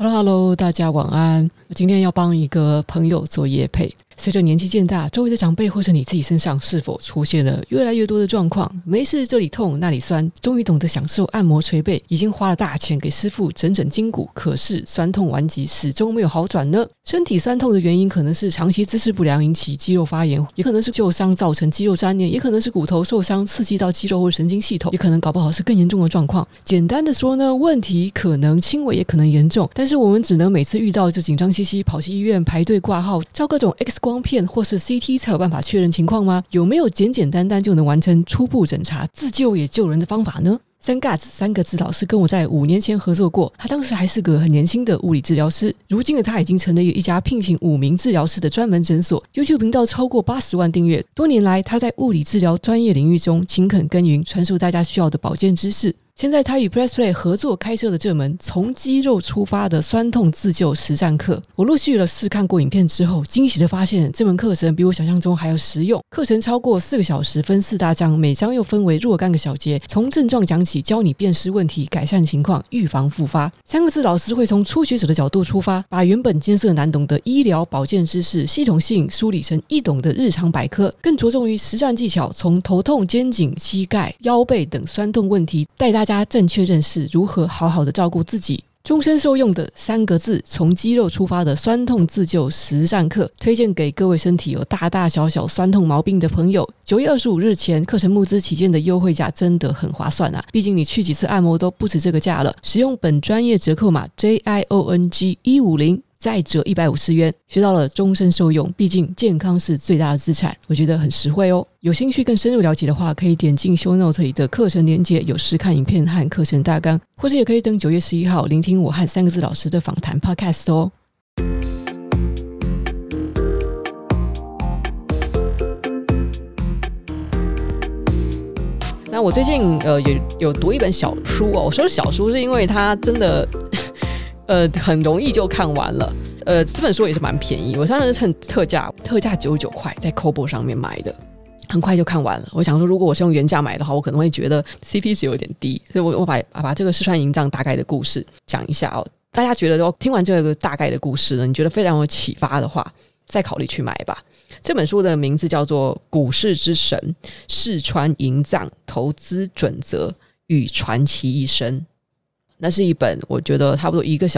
Hello， 大家晚安。我今天要帮一个朋友做业配。随着年纪渐大，周围的长辈或者你自己身上是否出现了越来越多的状况，没事这里痛那里酸，终于懂得享受按摩捶背，已经花了大钱给师傅整整筋骨，可是酸痛顽疾始终没有好转呢。身体酸痛的原因可能是长期姿势不良引起肌肉发炎，也可能是旧伤造成肌肉粘连，也可能是骨头受伤刺激到肌肉或神经系统，也可能搞不好是更严重的状况。简单的说呢，问题可能轻微也可能严重，但是我们只能每次遇到就紧张兮兮跑去医院排队挂号，照各种 X 光光片或是 CT 才有办法确认情况吗？有没有简简单单就能完成初步诊查自救也救人的方法呢？三嘎子三个字老师跟我在5年前合作过，他当时还是个很年轻的物理治疗师，如今的他已经成了一家聘请5名治疗师的专门诊所， YouTube 频道超过80万订阅。多年来他在物理治疗专业领域中勤恳耕耘，传授大家需要的保健知识。现在他与 PressPlay 合作开设的这门从肌肉出发的酸痛自救实战课，我陆续了试看过影片之后，惊喜的发现这门课程比我想象中还要实用。课程超过4个小时，分4大章，每章又分为若干个小节，从症状讲起，教你辨识问题，改善情况，预防复发。三个字老师会从初学者的角度出发，把原本艰涩难懂的医疗保健知识系统性梳理成易懂的日常百科，更着重于实战技巧，从头痛、肩颈、膝盖、腰背等酸痛问题带大家正确认识如何好好的照顾自己。终身受用的3个字从肌肉出发的酸痛自救实战课，推荐给各位身体有大大小小酸痛毛病的朋友。9月25日前课程募资期间的优惠价真的很划算啊，毕竟你去几次按摩都不止这个价了。使用本专业折扣码 JIONG150 再折150元，学到了终身受用，毕竟健康是最大的资产，我觉得很实惠哦。有兴趣更深入了解的话，可以点进 show note 里的课程连结，有试看影片和课程大纲，或者也可以等9月11号聆听我和三个字老师的访谈 podcast 哦。那我最近有读一本小书哦，我说小书是因为它真的很容易就看完了。这本书也是蛮便宜，我上次是趁特价99块在 COBO 上面买的，很快就看完了。我想说如果我是用原价买的话，我可能会觉得 CP 值有点低，所以我把这个试穿营帐大概的故事讲一下哦。大家觉得听完这个大概的故事呢，你觉得非常有启发的话，再考虑去买吧。这本书的名字叫做《股市之神：试穿营帐投资准则与传奇一生》，那是一本我觉得差不多1-2个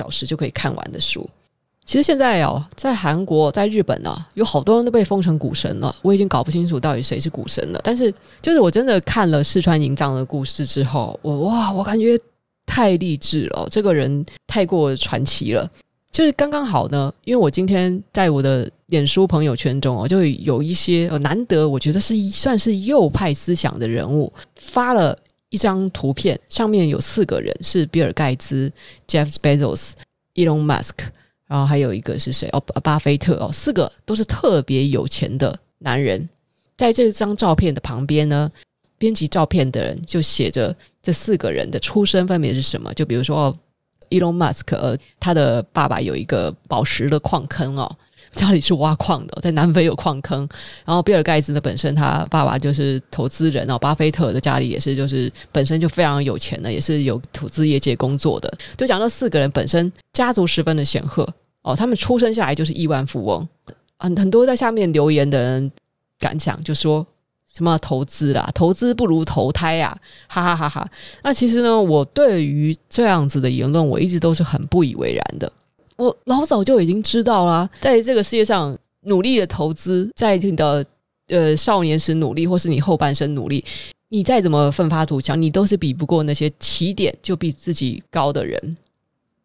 小时就可以看完的书。其实现在哦，在韩国在日本啊，有好多人都被封成股神了，我已经搞不清楚到底谁是股神了。但是就是我真的看了试穿营帐的故事之后，我感觉太励志了，这个人太过传奇了。就是刚刚好呢，因为我今天在我的脸书朋友圈中就有一些难得我觉得是算是右派思想的人物发了一张图片，上面有4个人，是比尔盖茨、 Jeff Bezos、 Elon Musk， 然后还有一个是谁巴菲特4个都是特别有钱的男人。在这张照片的旁边呢，编辑照片的人就写着这4个人的出身分别是什么，就比如说Elon Musk， 他的爸爸有一个宝石的矿坑家里是挖矿的，在南非有矿坑。然后比尔盖茨呢，本身他爸爸就是投资人巴菲特的家里也是就是本身就非常有钱的，也是有投资业界工作的。就讲到4个人本身家族十分的显赫他们出生下来就是亿万富翁。很多在下面留言的人感想就说什么投资啦，投资不如投胎啊，哈哈哈哈。那其实呢，我对于这样子的言论我一直都是很不以为然的。我老早就已经知道啦，在这个世界上努力的投资，在你的少年时努力或是你后半生努力，你再怎么奋发图强，你都是比不过那些起点就比自己高的人。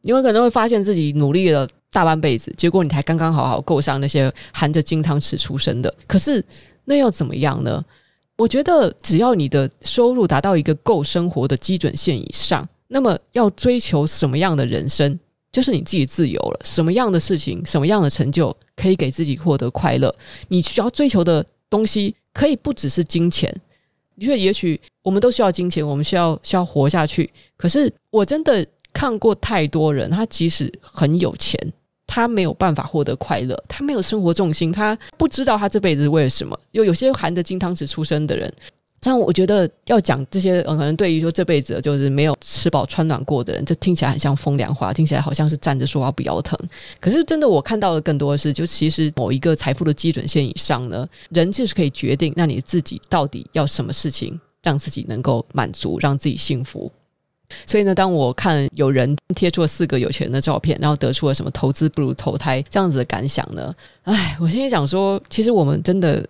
你有可能会发现自己努力了大半辈子，结果你才刚刚好够上那些含着金汤匙出生的。可是那又怎么样呢？我觉得只要你的收入达到一个够生活的基准线以上，那么要追求什么样的人生就是你自己自由了，什么样的事情什么样的成就可以给自己获得快乐。你需要追求的东西可以不只是金钱，也许我们都需要金钱，我们需要活下去。可是我真的看过太多人，他即使很有钱，他没有办法获得快乐，他没有生活重心，他不知道他这辈子为了什么。有些含着金汤匙出生的人，但我觉得要讲这些可能对于说这辈子就是没有吃饱穿暖过的人，这听起来很像风凉话，听起来好像是站着说话不腰疼。可是真的我看到的更多的是，就其实某一个财富的基准线以上呢，人就是可以决定那你自己到底要什么事情让自己能够满足，让自己幸福。所以呢，当我看有人贴出了4个有钱人的照片，然后得出了什么投资不如投胎这样子的感想呢，哎，我心里想说其实我们真的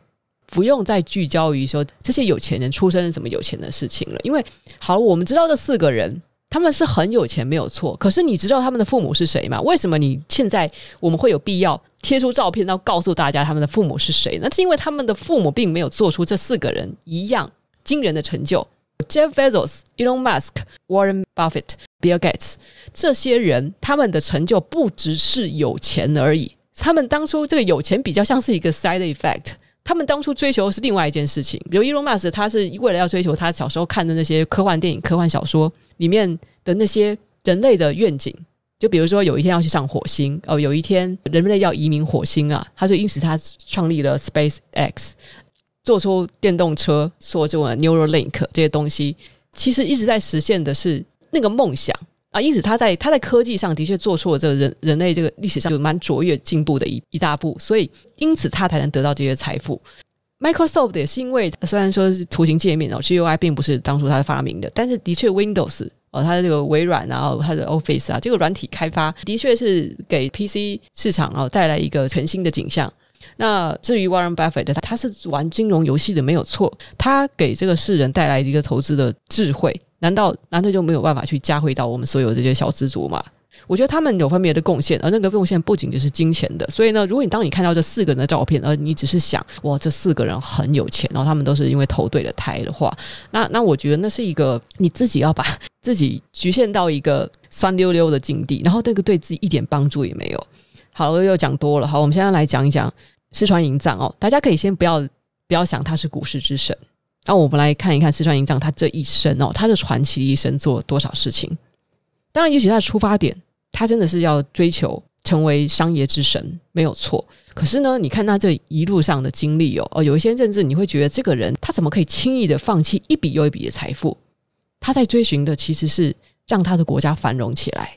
不用再聚焦于说这些有钱人出身是怎么有钱的事情了。因为好了，我们知道这4个人他们是很有钱没有错，可是你知道他们的父母是谁吗？为什么你现在我们会有必要贴出照片然后告诉大家他们的父母是谁？那是因为他们的父母并没有做出这4个人一样惊人的成就。 Jeff Bezos、 Elon Musk、 Warren Buffett、 Bill Gates 这些人他们的成就不只是有钱而已，他们当初这个有钱比较像是一个 side effect，他们当初追求的是另外一件事情。比如 Elon Musk 他是为了要追求他小时候看的那些科幻电影科幻小说里面的那些人类的愿景，就比如说有一天要去上火星，有一天人类要移民火星啊，他就因此他创立了 SpaceX， 做出电动车，做这种 Neuralink 这些东西，其实一直在实现的是那个梦想啊。因此他在科技上的确做出了这个人类这个历史上有蛮卓越进步的一大步，所以因此他才能得到这些财富。 Microsoft 也是因为虽然说是图形界面， GUI 并不是当初他发明的，但是的确 Windows 它的这个微软啊，它的 Office 啊，这个软体开发的确是给 PC 市场带来一个全新的景象。那至于 Warren Buffett 他是玩金融游戏的没有错，他给这个世人带来一个投资的智慧，难道就没有办法去加回到我们所有这些小资族吗？我觉得他们有分别的贡献，而那个贡献不仅只是金钱的。所以呢，如果你当你看到这4个人的照片，而你只是想哇这4个人很有钱，然后他们都是因为投对了胎的话，那我觉得那是一个你自己要把自己局限到一个酸溜溜的境地，然后那个对自己一点帮助也没有。好了，又讲多了。好，我们现在来讲一讲失川银藏哦。大家可以先不要想他是股市之神，那我们来看一看失川银藏他这一生哦，他的传奇一生做了多少事情。当然也许他的出发点他真的是要追求成为商业之神没有错，可是呢你看他这一路上的经历哦，有一些甚至你会觉得这个人他怎么可以轻易的放弃一笔又一笔的财富，他在追寻的其实是让他的国家繁荣起来。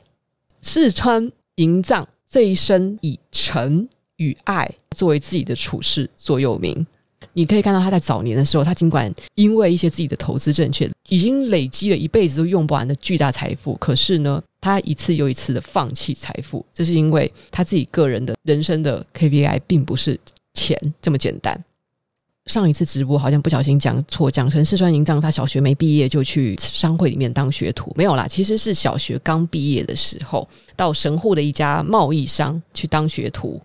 失川银藏这一生以诚与爱作为自己的处世座右铭。你可以看到他在早年的时候，他尽管因为一些自己的投资证券已经累积了一辈子都用不完的巨大财富，可是呢他一次又一次的放弃财富，这是因为他自己个人的人生的 KPI 并不是钱这么简单。上一次直播好像不小心讲错，讲成失川银藏他小学没毕业就去商会里面当学徒，没有啦，其实是小学刚毕业的时候到神户的一家贸易商去当学徒。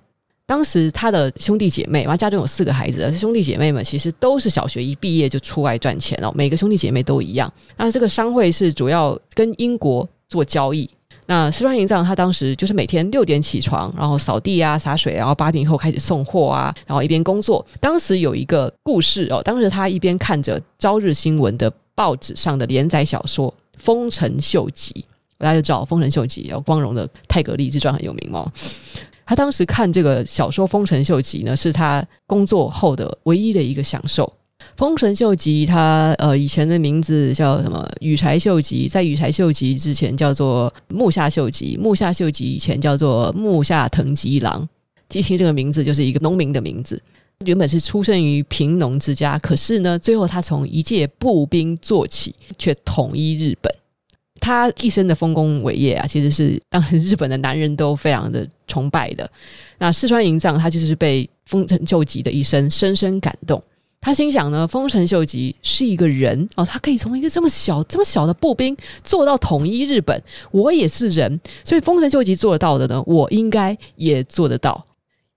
当时他的兄弟姐妹，他家中有4个孩子，兄弟姐妹们其实都是小学一毕业就出外赚钱哦，每个兄弟姐妹都一样。那这个商会是主要跟英国做交易。那失川银藏他当时就是每天6点起床，然后扫地啊洒水，然后8点以后开始送货啊，然后一边工作。当时有一个故事哦，当时他一边看着朝日新闻的报纸上的连载小说《丰臣秀吉》，大家就知道丰臣秀吉光荣的太阁立志传很有名哦。他当时看这个小说《丰臣秀吉》呢，是他工作后的唯一的一个享受。丰臣秀吉他以前的名字叫什么羽柴秀吉，在羽柴秀吉之前叫做木下秀吉，木下秀吉以前叫做木下藤吉郎。一听这个名字就是一个农民的名字，原本是出生于贫农之家，可是呢最后他从一介步兵做起，却统一日本。他一生的丰功伟业啊，其实是当时日本的男人都非常的崇拜的。那失川银藏他就是被丰臣秀吉的一生深深感动。他心想呢，丰臣秀吉是一个人哦，他可以从一个这么小的步兵做到统一日本，我也是人，所以丰臣秀吉做得到的呢，我应该也做得到。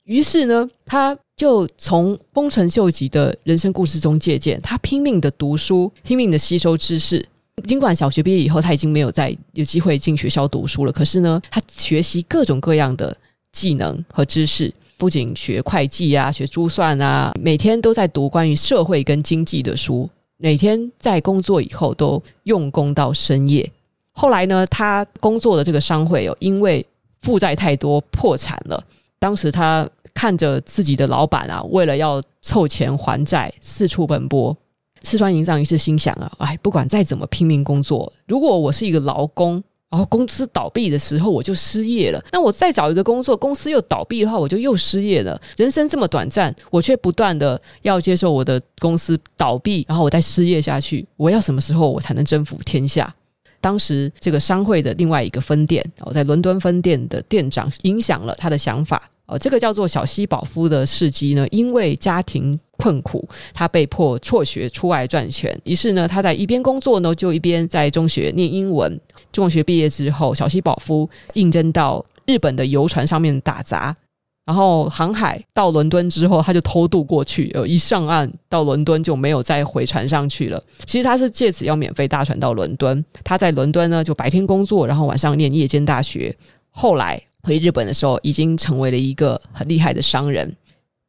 于是呢他就从丰臣秀吉的人生故事中借鉴，他拼命的读书，拼命的吸收知识。尽管小学毕业以后他已经没有再有机会进学校读书了，可是呢他学习各种各样的技能和知识，不仅学会计啊，学珠算啊，每天都在读关于社会跟经济的书，每天在工作以后都用功到深夜。后来呢他工作的这个商会因为负债太多破产了，当时他看着自己的老板啊，为了要凑钱还债四处奔波。四川营长于是心想啊，哎，不管再怎么拼命工作，如果我是一个劳工，然后公司倒闭的时候我就失业了，那我再找一个工作，公司又倒闭的话我就又失业了。人生这么短暂，我却不断的要接受我的公司倒闭，然后我再失业下去，我要什么时候我才能征服天下？当时这个商会的另外一个分店，在伦敦分店的店长影响了他的想法。这个叫做小西保夫的事迹呢，因为家庭困苦，他被迫辍学出外赚钱。于是呢，他在一边工作呢，就一边在中学念英文。中学毕业之后，小西保夫应征到日本的游船上面打杂，然后航海到伦敦之后，他就偷渡过去，一上岸到伦敦就没有再回船上去了。其实他是借此要免费搭船到伦敦。他在伦敦呢，就白天工作，然后晚上念夜间大学。后来回日本的时候，已经成为了一个很厉害的商人。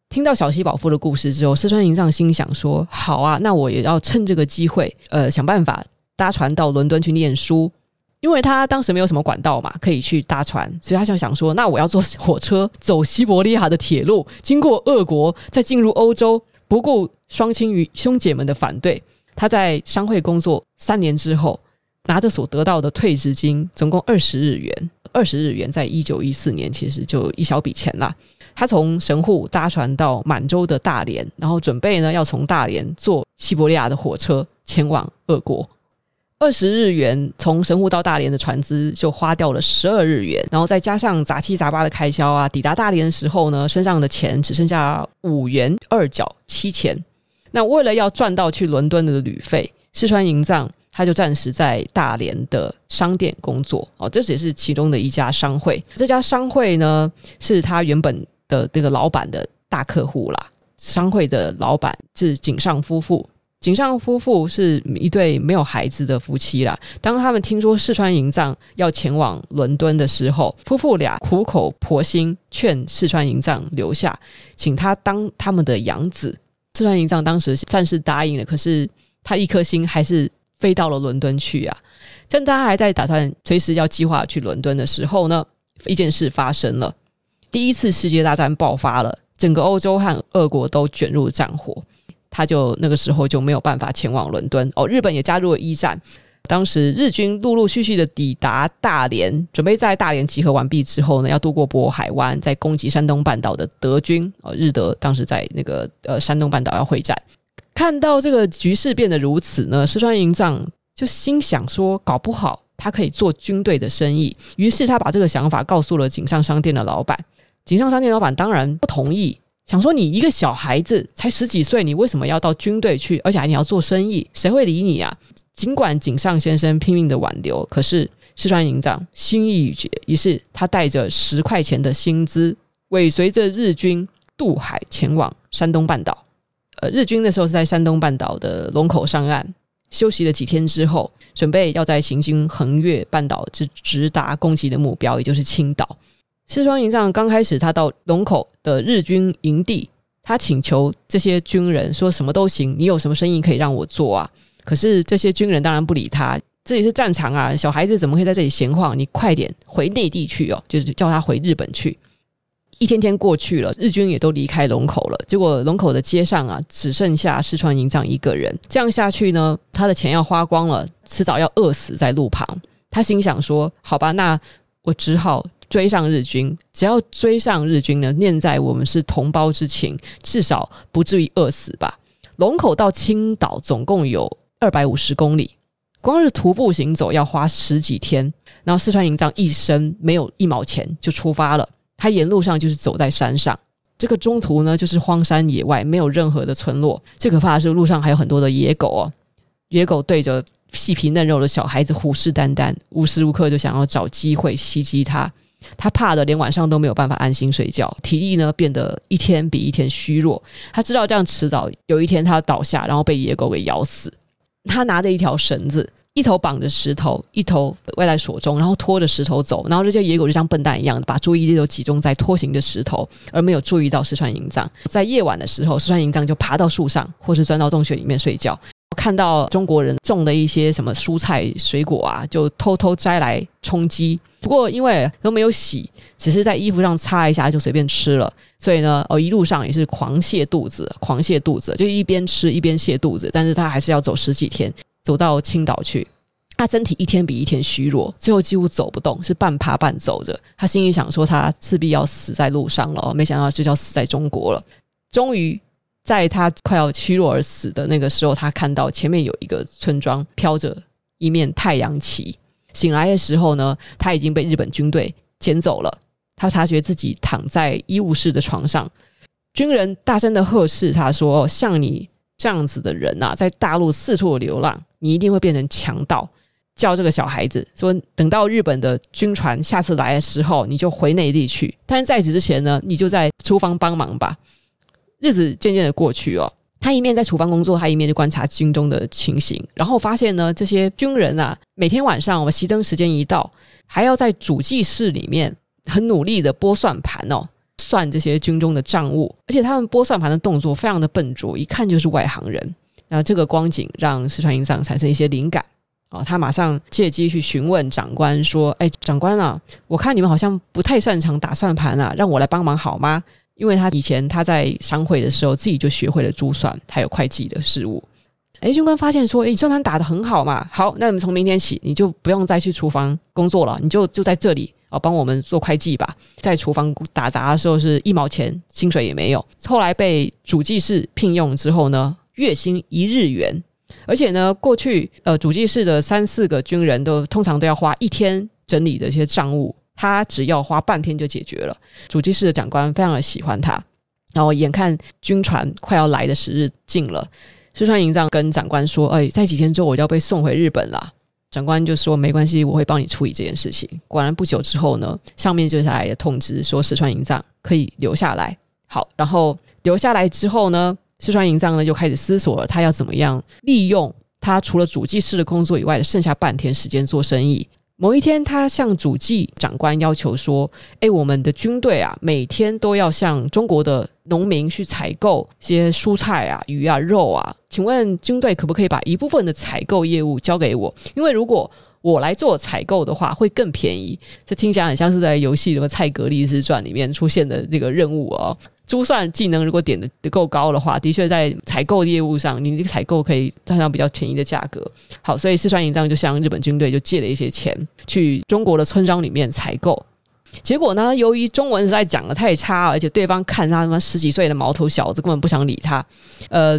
听到小西保夫的故事之后，四川营长心想说，好啊，那我也要趁这个机会想办法搭船到伦敦去念书。因为他当时没有什么管道嘛，可以去搭船，所以他就想说，那我要坐火车走西伯利亚的铁路，经过俄国再进入欧洲。不顾双亲与兄姐们的反对，他在商会工作3年之后，拿着所得到的退职金总共20日元，20日元在1914年其实就一小笔钱啦。他从神户搭船到满洲的大连，然后准备呢要从大连坐西伯利亚的火车前往俄国。20日元从神户到大连的船资就花掉了12日元，然后再加上杂七杂八的开销啊，抵达大连的时候呢，身上的钱只剩下5元2角7钱。那为了要赚到去伦敦的旅费，四川营藏他就暂时在大连的商店工作，这也是其中的一家商会。这家商会呢是他原本的这个老板的大客户啦。商会的老板是井上夫妇。井上夫妇是一对没有孩子的夫妻啦。当他们听说四川营藏要前往伦敦的时候，夫妇俩苦口婆心劝四川营藏留下，请他当他们的养子。四川营藏当时算是答应了，可是他一颗心还是飞到了伦敦去啊。趁他还在打算随时要计划去伦敦的时候呢，一件事发生了。第一次世界大战爆发了，整个欧洲和俄国都卷入战火。他就那个时候就没有办法前往伦敦，日本也加入了一战。当时日军陆陆续续的抵达大连，准备在大连集合完毕之后呢，要渡过渤海湾，再攻击山东半岛的德军。日德当时在那个山东半岛要会战。看到这个局势变得如此呢，四川营长就心想说，搞不好他可以做军队的生意。于是他把这个想法告诉了井上商店的老板。井上商店老板当然不同意，想说你一个小孩子才10几岁，你为什么要到军队去，而且你要做生意，谁会理你啊？尽管井上先生拼命的挽留，可是四川营长心意已决，于是他带着10块钱的薪资，尾随着日军渡海前往山东半岛。日军那时候是在山东半岛的龙口上岸休息了几天之后，准备要在行军横越半岛，直达攻击的目标，也就是青岛。四川营长刚开始他到龙口的日军营地，他请求这些军人说，什么都行，你有什么生意可以让我做啊？可是这些军人当然不理他，这里是战场啊，小孩子怎么可以在这里闲晃，你快点回内地去哦，就是叫他回日本去。一天天过去了，日军也都离开龙口了，结果龙口的街上啊，只剩下四川营长一个人。这样下去呢，他的钱要花光了，迟早要饿死在路旁。他心想说，好吧，那我只好追上日军，只要追上日军呢，念在我们是同胞之情，至少不至于饿死吧。龙口到青岛总共有250公里，光是徒步行走要花10几天。然后四川营长一身没有1毛钱就出发了，他沿路上就是走在山上，这个中途呢就是荒山野外，没有任何的村落。最可怕的是路上还有很多的野狗野狗对着细皮嫩肉的小孩子虎视眈眈，无时无刻就想要找机会袭击他。他怕的连晚上都没有办法安心睡觉，体力呢变得一天比一天虚弱。他知道这样迟早有一天他倒下，然后被野狗给咬死。他拿着一条绳子，一头绑着石头，一头喂在手中，然后拖着石头走。然后这些野狗就像笨蛋一样，把注意力都集中在拖行的石头，而没有注意到四川营长。在夜晚的时候，四川营长就爬到树上，或是钻到洞穴里面睡觉。看到中国人种的一些什么蔬菜水果啊，就偷偷摘来充饥，不过因为都没有洗，只是在衣服上擦一下就随便吃了，所以呢，一路上也是狂泻肚子，就一边吃一边泻肚子，但是他还是要走十几天，走到青岛去。他身体一天比一天虚弱，最后几乎走不动，是半爬半走着。他心里想说他势必要死在路上了，没想到就要死在中国了。终于在他快要虚弱而死的那个时候，他看到前面有一个村庄飘着一面太阳旗，醒来的时候呢，他已经被日本军队捡走了。他察觉自己躺在医务室的床上，军人大声的呵斥他说，像你这样子的人啊，在大陆四处流浪，你一定会变成强盗，叫这个小孩子说，等到日本的军船下次来的时候，你就回内地去，但是在此之前呢，你就在厨房帮忙吧。日子渐渐的过去哦，他一面在厨房工作，他一面就观察军中的情形，然后发现呢，这些军人啊，每天晚上我们熄灯时间一到，还要在主计室里面很努力的拨算盘哦，算这些军中的账务，而且他们拨算盘的动作非常的笨拙，一看就是外行人。那这个光景让石川英藏产生一些灵感哦，他马上借机去询问长官说，哎，长官啊，我看你们好像不太擅长打算盘啊，让我来帮忙好吗？因为他以前他在商会的时候自己就学会了珠算还有会计的事务。哎，军官发现说，哎，算盘打得很好嘛，好，那你们从明天起你就不用再去厨房工作了，你就在这里哦，帮我们做会计吧。在厨房打杂的时候是1毛钱，薪水也没有，后来被主计室聘用之后呢，月薪1日元，而且呢，过去主计室的3-4个军人都通常都要花1天整理的一些账务，他只要花半天就解决了。主计室的长官非常的喜欢他，然后眼看军船快要来的时日近了，石川银藏跟长官说，哎，在几天之后我就要被送回日本了。长官就说，没关系，我会帮你处理这件事情。果然不久之后呢，上面就下来的通知说石川银藏可以留下来。好，然后留下来之后呢，石川银藏呢就开始思索了，他要怎么样利用他除了主计师的工作以外的剩下半天时间做生意。某一天他向主计长官要求说，哎，我们的军队啊，每天都要向中国的农民去采购一些蔬菜啊、鱼啊、肉啊，请问军队可不可以把一部分的采购业务交给我？因为如果我来做采购的话会更便宜。这听起来很像是在游戏的蔡格利斯传里面出现的这个任务哦。珠算技能如果点的够高的话，的确在采购业务上你这个采购可以赚到比较便宜的价格。好，所以石川银藏就向日本军队就借了一些钱去中国的村庄里面采购。结果呢，由于中文实在讲得太差，而且对方看他10几岁的毛头小子根本不想理他，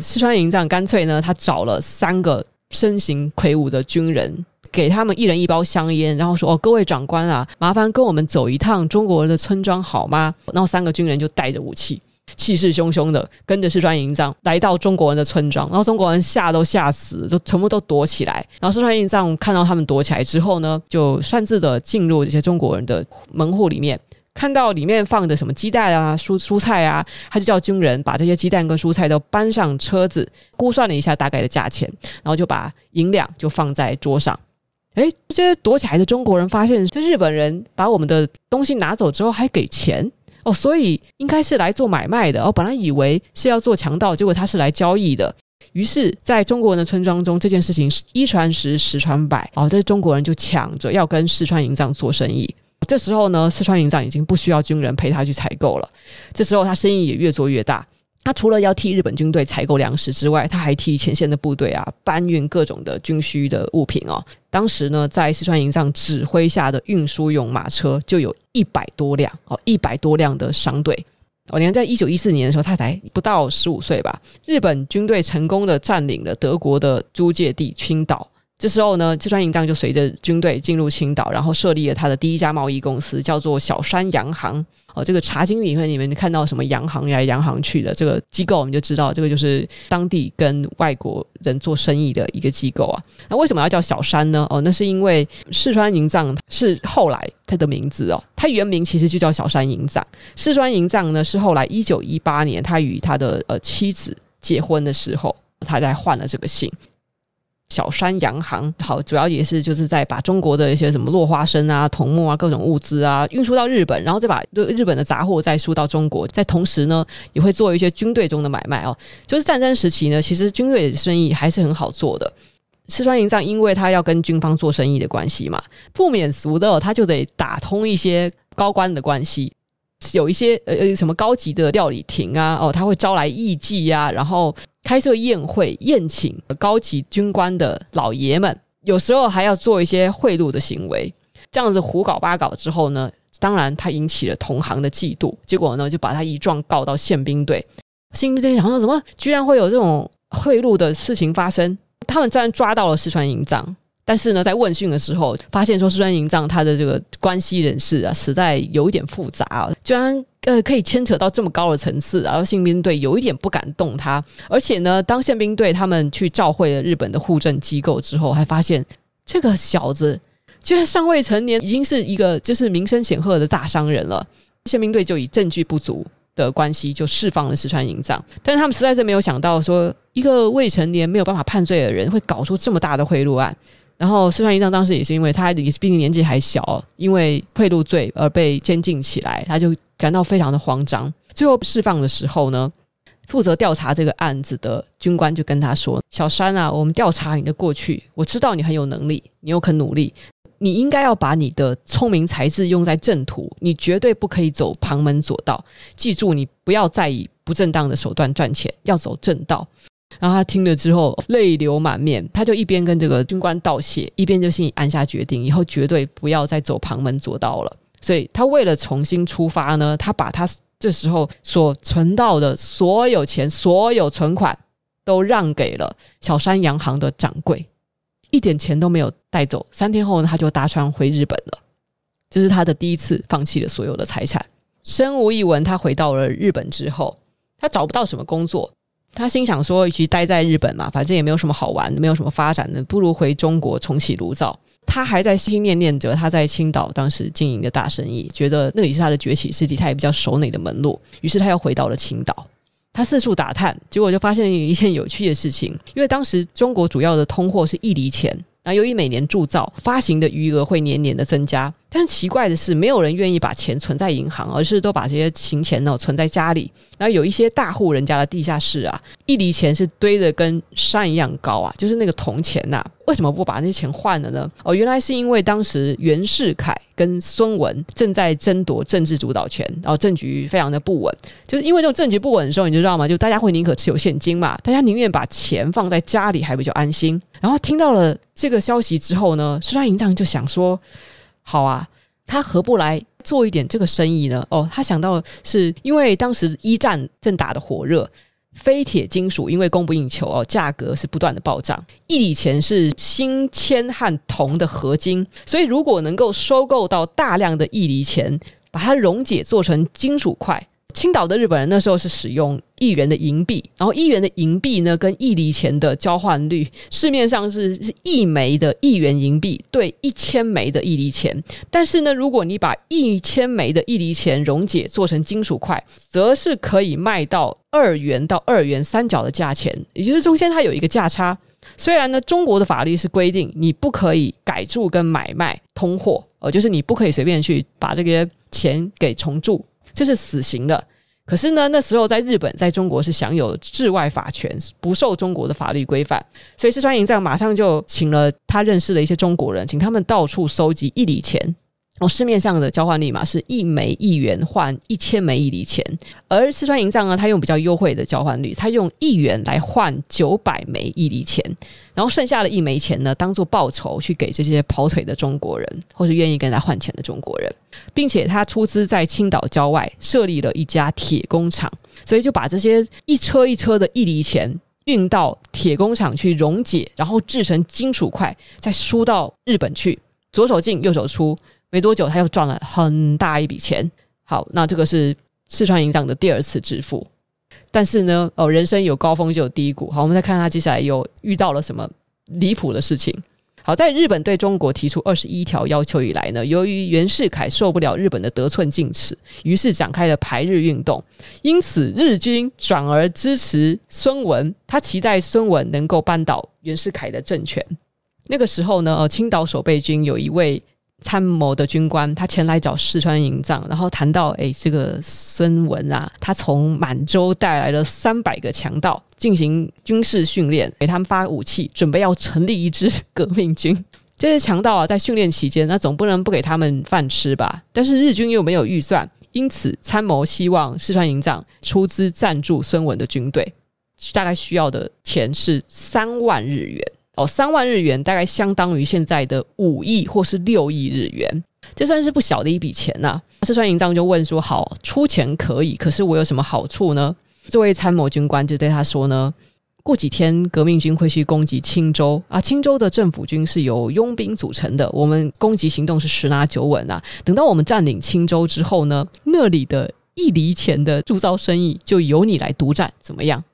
石川银藏干脆呢，他找了3个身形魁梧的军人，给他们一人1包香烟，然后说，哦，各位长官啊，麻烦跟我们走一趟中国的村庄好吗？然后3个军人就带着武器，气势汹汹的跟着石川银藏来到中国人的村庄，然后中国人吓都吓死，就全部都躲起来。然后石川银藏看到他们躲起来之后呢，就擅自的进入这些中国人的门户里面，看到里面放的什么鸡蛋啊、蔬菜啊，他就叫军人把这些鸡蛋跟蔬菜都搬上车子，估算了一下大概的价钱，然后就把银两就放在桌上。哎，这些躲起来的中国人发现这日本人把我们的东西拿走之后还给钱哦，所以应该是来做买卖的哦。本来以为是要做强盗，结果他是来交易的。于是在中国人的村庄中，这件事情1传10，10传百哦，这中国人就抢着要跟石川银藏做生意。这时候呢，石川银藏已经不需要军人陪他去采购了，这时候他生意也越做越大。他除了要替日本军队采购粮食之外，他还替前线的部队啊搬运各种的军需的物品哦。当时呢，在石川银藏指挥下的运输用马车就有100多辆哦，100多辆的商队哦。你看，在1914年的时候，他才不到15岁吧，日本军队成功的占领了德国的租界地青岛。这时候呢，石川银藏就随着军队进入青岛，然后设立了他的第一家贸易公司，叫做小山洋行哦。这个茶经理你们看到什么洋行来洋行去的这个机构，我们就知道这个就是当地跟外国人做生意的一个机构啊。那为什么要叫小山呢？哦，那是因为石川银藏是后来他的名字哦，他原名其实就叫小山银藏。石川银藏呢是后来1918年他与他的妻子结婚的时候，他才换了这个姓。小山洋行，好，主要也是就是在把中国的一些什么落花生啊、桐木啊、各种物资啊运输到日本，然后再把日本的杂货再输到中国。在同时呢，也会做一些军队中的买卖哦。就是战争时期呢，其实军队的生意还是很好做的。四川营帐因为他要跟军方做生意的关系嘛，不免俗的，他就得打通一些高官的关系。有一些什么高级的料理亭啊，哦，他会招来艺妓啊，然后开设宴会宴请高级军官的老爷们，有时候还要做一些贿赂的行为。这样子胡搞八搞之后呢，当然他引起了同行的嫉妒，结果呢就把他一状告到宪兵队。宪兵队想说什么，居然会有这种贿赂的事情发生。他们虽然抓到了四川营帐，但是呢在问讯的时候发现说，四川营帐他的这个关系人士啊实在有一点复杂啊，居然可以牵扯到这么高的层次，然后宪兵队有一点不敢动他。而且呢，当宪兵队他们去召会了日本的户政机构之后，还发现这个小子居然尚未成年，已经是一个就是名声显赫的大商人了。宪兵队就以证据不足的关系就释放了四川营帐，但是他们实在是没有想到说，一个未成年没有办法判罪的人会搞出这么大的贿赂案。然后四川营帐当时也是因为他毕竟年纪还小，因为贿赂罪而被监禁起来，他就感到非常的慌张。最后释放的时候呢，负责调查这个案子的军官就跟他说，小山啊，我们调查你的过去，我知道你很有能力，你又肯努力，你应该要把你的聪明才智用在正途，你绝对不可以走旁门左道，记住你不要再以不正当的手段赚钱，要走正道。然后他听了之后泪流满面，他就一边跟这个军官道谢，一边就心里暗下决定，以后绝对不要再走旁门左道了。所以他为了重新出发呢，他把他这时候所存到的所有钱、所有存款都让给了小山洋行的掌柜，一点钱都没有带走。3天后呢，他就搭船回日本了。这是他的第一次放弃了所有的财产，身无一文。他回到了日本之后，他找不到什么工作，他心想说，与其待在日本嘛，反正也没有什么好玩，没有什么发展的，不如回中国重启炉灶。他还在心心念念着他在青岛当时经营的大生意，觉得那里是他的崛起时期，他也比较熟那里的门路，于是他又回到了青岛。他四处打探，结果就发现一件有趣的事情。因为当时中国主要的通货是1厘钱，那由于每年铸造发行的余额会年年的增加，但是奇怪的是，没有人愿意把钱存在银行，而是都把这些行钱呢存在家里。那有一些大户人家的地下室啊，1厘钱是堆得跟山一样高啊，就是那个铜钱啊。为什么不把那些钱换了呢？哦，原来是因为当时袁世凯跟孙文正在争夺政治主导权，然后政局非常的不稳。就是因为这种政局不稳的时候，你知道吗？就大家会宁可持有现金嘛，大家宁愿把钱放在家里还比较安心。然后听到了这个消息之后呢，四川营帐就想说，好啊，他何不来做一点这个生意呢？哦，他想到是因为当时一战正打得火热，非铁金属因为供不应求，价格是不断的暴涨。1厘钱是锌、铅和铜的合金，所以如果能够收购到大量的1厘钱，把它溶解做成金属块。青岛的日本人那时候是使用1元的银币，然后1元的银币呢跟1厘钱的交换率，市面上是1枚的1元银币对1000枚的1厘钱。但是呢，如果你把1000枚的1厘钱溶解做成金属块，则是可以卖到2元到2元3角的价钱，也就是中间它有一个价差。虽然呢，中国的法律是规定你不可以改铸跟买卖通货，就是你不可以随便去把这些钱给重铸，这是死刑的。可是呢，那时候在日本在中国是享有治外法权，不受中国的法律规范。所以四川营帐马上就请了他认识的一些中国人，请他们到处搜集1厘钱。市面上的交换率嘛，是1枚1元换1000枚1厘钱，而四川营帐呢，他用比较优惠的交换率，他用1元来换900枚1厘钱，然后剩下的1枚钱呢，当做报酬去给这些跑腿的中国人，或是愿意跟他换钱的中国人，并且他出资在青岛郊外设立了一家铁工厂，所以就把这些一车一车的1厘钱运到铁工厂去溶解，然后制成金属块，再输到日本去，左手进右手出。没多久他又赚了很大一笔钱。好，那这个是四川营帐的第二次致富。但是呢，人生有高峰就有低谷。好，我们再看他接下来又遇到了什么离谱的事情。好在日本对中国提出21条要求以来呢，由于袁世凯受不了日本的得寸进尺，于是展开了排日运动，因此日军转而支持孙文，他期待孙文能够扳倒袁世凯的政权。那个时候呢，青岛守备军有一位参谋的军官，他前来找四川营帐，然后谈到这个孙文啊，他从满洲带来了300个强盗进行军事训练，给他们发武器，准备要成立一支革命军。这些强盗啊，在训练期间，那总不能不给他们饭吃吧，但是日军又没有预算，因此参谋希望四川营帐出资赞助孙文的军队，大概需要的钱是3万日元哦，3万日元大概相当于现在的5亿或是6亿日元，这算是不小的一笔钱啊。四川营帐就问说，好，出钱可以，可是我有什么好处呢？这位参谋军官就对他说呢，过几天革命军会去攻击青州啊，青州的政府军是由佣兵组成的，我们攻击行动是10拿9稳啊，等到我们占领青州之后呢，那里的1厘钱的铸造生意就由你来独占，怎么样？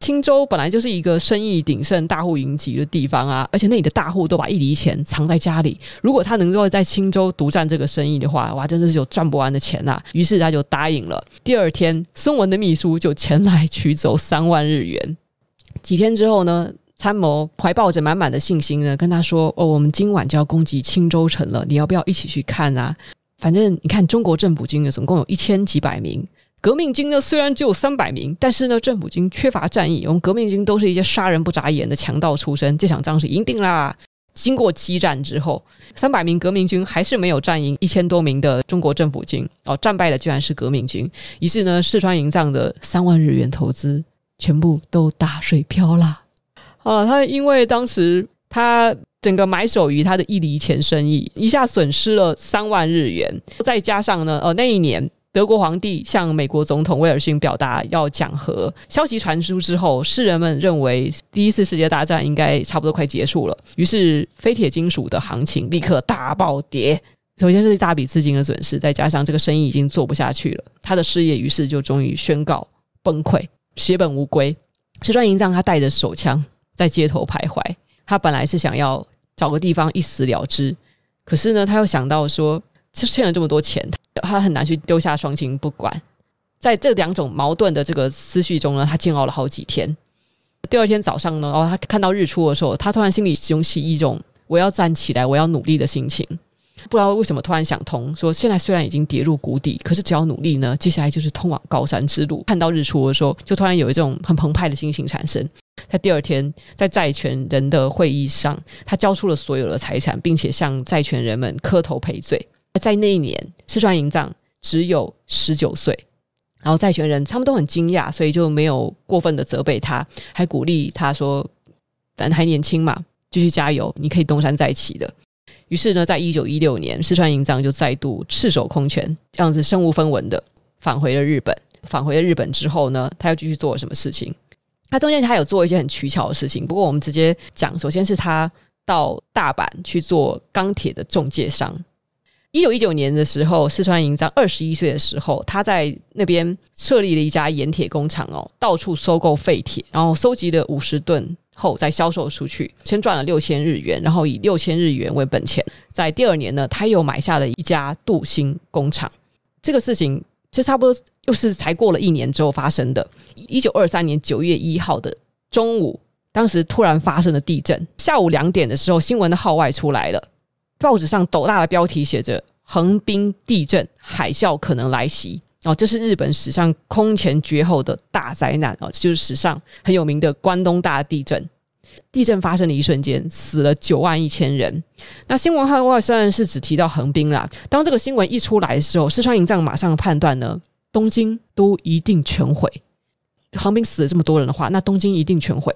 青州本来就是一个生意鼎盛、大户云集的地方啊，而且那里的大户都把1厘钱藏在家里，如果他能够在青州独占这个生意的话，哇，真的是有赚不完的钱啊。于是他就答应了。第二天，孙文的秘书就前来取走3万日元。几天之后呢，参谋怀抱着满满的信心呢，跟他说，哦，我们今晚就要攻击青州城了，你要不要一起去看啊？反正你看，中国政府军总共有1000几百名，革命军呢虽然只有300名，但是呢政府军缺乏战役，我们革命军都是一些杀人不眨眼的强盗出身，这场仗是赢定啦。经过激战之后，300名革命军还是没有战赢1000多名的中国政府军，战败的居然是革命军。于是呢，四川营帐的3万日元投资全部都打水漂啦。他因为当时他整个买手于他的1厘钱生意，一下损失了3万日元，再加上呢，那一年德国皇帝向美国总统威尔逊表达要讲和，消息传出之后，世人们认为第一次世界大战应该差不多快结束了，于是非铁金属的行情立刻大暴跌。首先是一大笔资金的损失，再加上这个生意已经做不下去了，他的事业于是就终于宣告崩溃，血本无归。四川营帐他带着手枪在街头徘徊，他本来是想要找个地方一死了之，可是呢他又想到说欠了这么多钱，他很难去丢下双亲不管。在这两种矛盾的这个思绪中呢，他煎熬了好几天。第二天早上呢，他看到日出的时候，他突然心里涌起一种我要站起来，我要努力的心情。不知道为什么突然想通，说现在虽然已经跌入谷底，可是只要努力呢，接下来就是通往高山之路。看到日出的时候，就突然有一种很澎湃的心情产生。在第二天，在债权人的会议上，他交出了所有的财产，并且向债权人们磕头赔罪。在那一年，四川营帐只有19岁，然后债权人他们都很惊讶，所以就没有过分的责备他，还鼓励他说反正还年轻嘛，继续加油，你可以东山再起的。于是呢，在1916年四川营帐就再度赤手空拳，这样子身无分文的返回了日本。返回了日本之后呢，他又继续做了什么事情？他中间还有做一些很取巧的事情，不过我们直接讲。首先是他到大阪去做钢铁的中介商。1919年的时候，四川营帐21岁的时候，他在那边设立了一家盐铁工厂，到处收购废铁，然后收集了50吨后再销售出去，先赚了6000日元，然后以6000日元为本钱。在第二年呢，他又买下了一家镀锌工厂。这个事情就差不多又是才过了1年之后发生的。1923年9月1号的中午，当时突然发生了地震，下午2点的时候，新闻的号外出来了，报纸上斗大的标题写着横滨地震海啸可能来袭，这是日本史上空前绝后的大灾难，就是史上很有名的关东大地震。地震发生的一瞬间，死了91000人。那新闻号外虽然是只提到横滨啦，当这个新闻一出来的时候，四川营帐马上判断呢，东京都一定全毁。横滨死了这么多人的话，那东京一定全毁。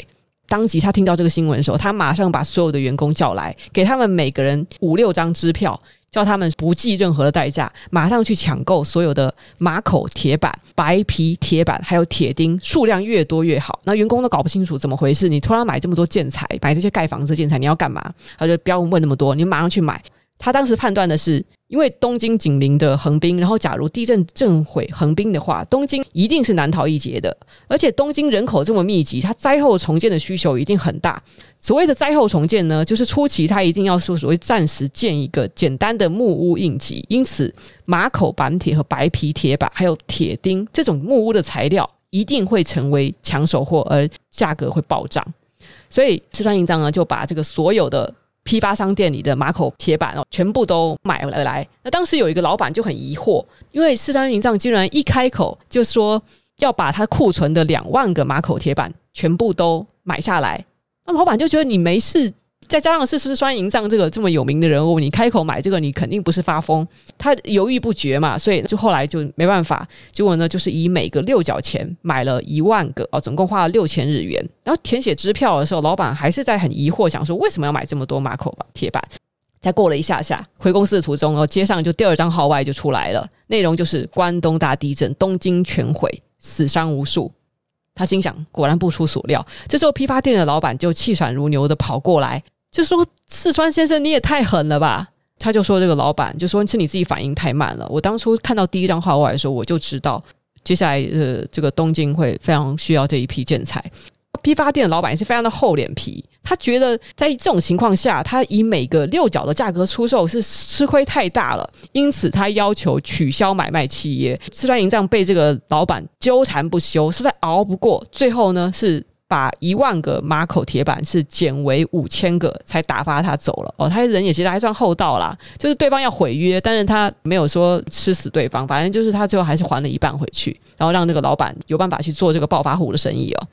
当即他听到这个新闻的时候，他马上把所有的员工叫来，给他们每个人5-6张支票，叫他们不计任何的代价，马上去抢购所有的马口铁板、白皮铁板还有铁钉，数量越多越好。那员工都搞不清楚怎么回事，你突然买这么多建材，买这些盖房子建材你要干嘛？他就不要问那么多，你马上去买。他当时判断的是因为东京紧邻的横滨，然后假如地震震毁横滨的话，东京一定是难逃一劫的。而且东京人口这么密集，它灾后重建的需求一定很大。所谓的灾后重建呢，就是初期它一定要说所谓暂时建一个简单的木屋应急，因此马口板铁和白皮铁板还有铁钉这种木屋的材料一定会成为抢手货，而价格会暴涨。所以石川银藏呢，就把这个所有的批发商店里的马口铁板全部都买了来。那当时有一个老板就很疑惑，因为石川银藏竟然一开口就说要把他库存的2万个马口铁板全部都买下来。那老板就觉得你没事，再加上是石川银藏这个这么有名的人物，你开口买这个你肯定不是发疯。他犹豫不决嘛，所以就后来就没办法，结果呢就是以每个6角钱买了1万个、总共花了6000日元。然后填写支票的时候，老板还是在很疑惑，想说为什么要买这么多马口铁板。再过了一下下，回公司的途中，然后街上就第二张号外就出来了，内容就是关东大地震，东京全毁，死伤无数。他心想果然不出所料，这时候批发店的老板就气喘如牛的跑过来，就说四川先生你也太狠了吧。他就说这个老板就说是你自己反应太慢了，我当初看到第一张画外的时候我就知道接下来这个东京会非常需要这一批建材。批发店的老板也是非常的厚脸皮，他觉得在这种情况下他以每个6角的价格出售是吃亏太大了，因此他要求取消买卖契约。石川银藏被这个老板纠缠不休，实在熬不过，最后呢是把1万个马口铁板是减为5000个才打发他走了。他人也其实还算厚道啦，就是对方要毁约，但是他没有说吃死对方，反正就是他最后还是还了1半回去，然后让这个老板有办法去做这个暴发户的生意哦。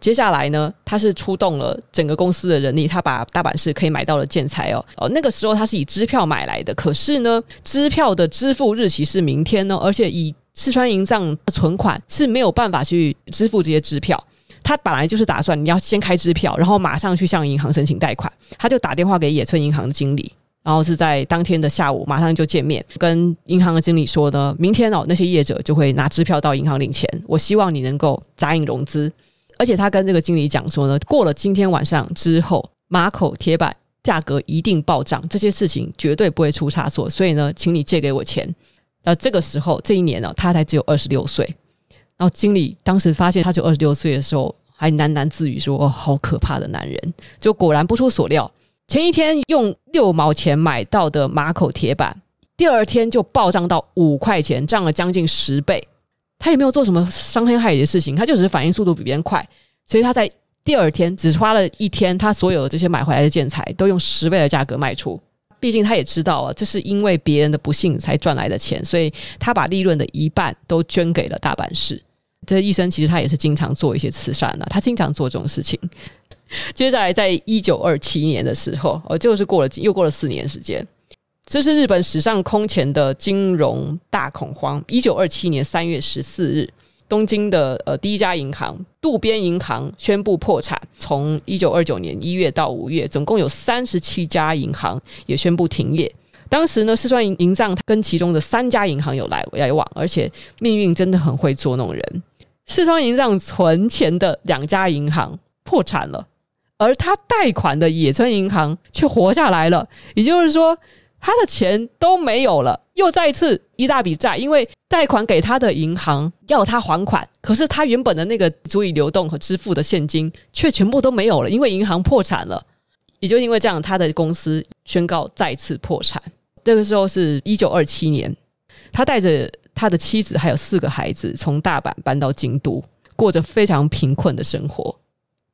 接下来呢，他是出动了整个公司的人力，他把大阪市可以买到的建材那个时候他是以支票买来的，可是呢支票的支付日期是明天呢，而且以石川银藏的存款是没有办法去支付这些支票。他本来就是打算你要先开支票，然后马上去向银行申请贷款。他就打电话给野村银行的经理，然后是在当天的下午马上就见面，跟银行的经理说呢，明天那些业者就会拿支票到银行领钱，我希望你能够答应融资。而且他跟这个经理讲说呢，过了今天晚上之后，马口铁板价格一定暴涨，这些事情绝对不会出差错，所以呢请你借给我钱。那这个时候这一年呢，他才只有26岁。然后经理当时发现他就26岁的时候，还喃喃自语说好可怕的男人。就果然不出所料，前一天用6毛钱买到的马口铁板，第二天就暴涨到5块钱，涨了将近10倍。他也没有做什么伤天害理的事情，他就只是反应速度比别人快，所以他在第二天只花了一天，他所有这些买回来的建材都用10倍的价格卖出。毕竟他也知道这是因为别人的不幸才赚来的钱，所以他把利润的1半都捐给了大阪市。这医生其实他也是经常做一些慈善啊，他经常做这种事情。接下来在1927年的时候，就是又过了4年时间，这是日本史上空前的金融大恐慌。1927年3月14日，东京的第一家银行渡边银行宣布破产。从1929年1月到5月，总共有37家银行也宣布停业。当时呢，石川银藏跟其中的3家银行有来往，而且命运真的很会捉弄人。石川银藏存钱的2家银行破产了，而他贷款的野村银行却活下来了。也就是说，他的钱都没有了，又再次一大笔债，因为贷款给他的银行要他还款，可是他原本的那个足以流动和支付的现金却全部都没有了，因为银行破产了。也就因为这样，他的公司宣告再次破产。这个时候是1927年，他带着他的妻子还有4个孩子从大阪搬到京都，过着非常贫困的生活。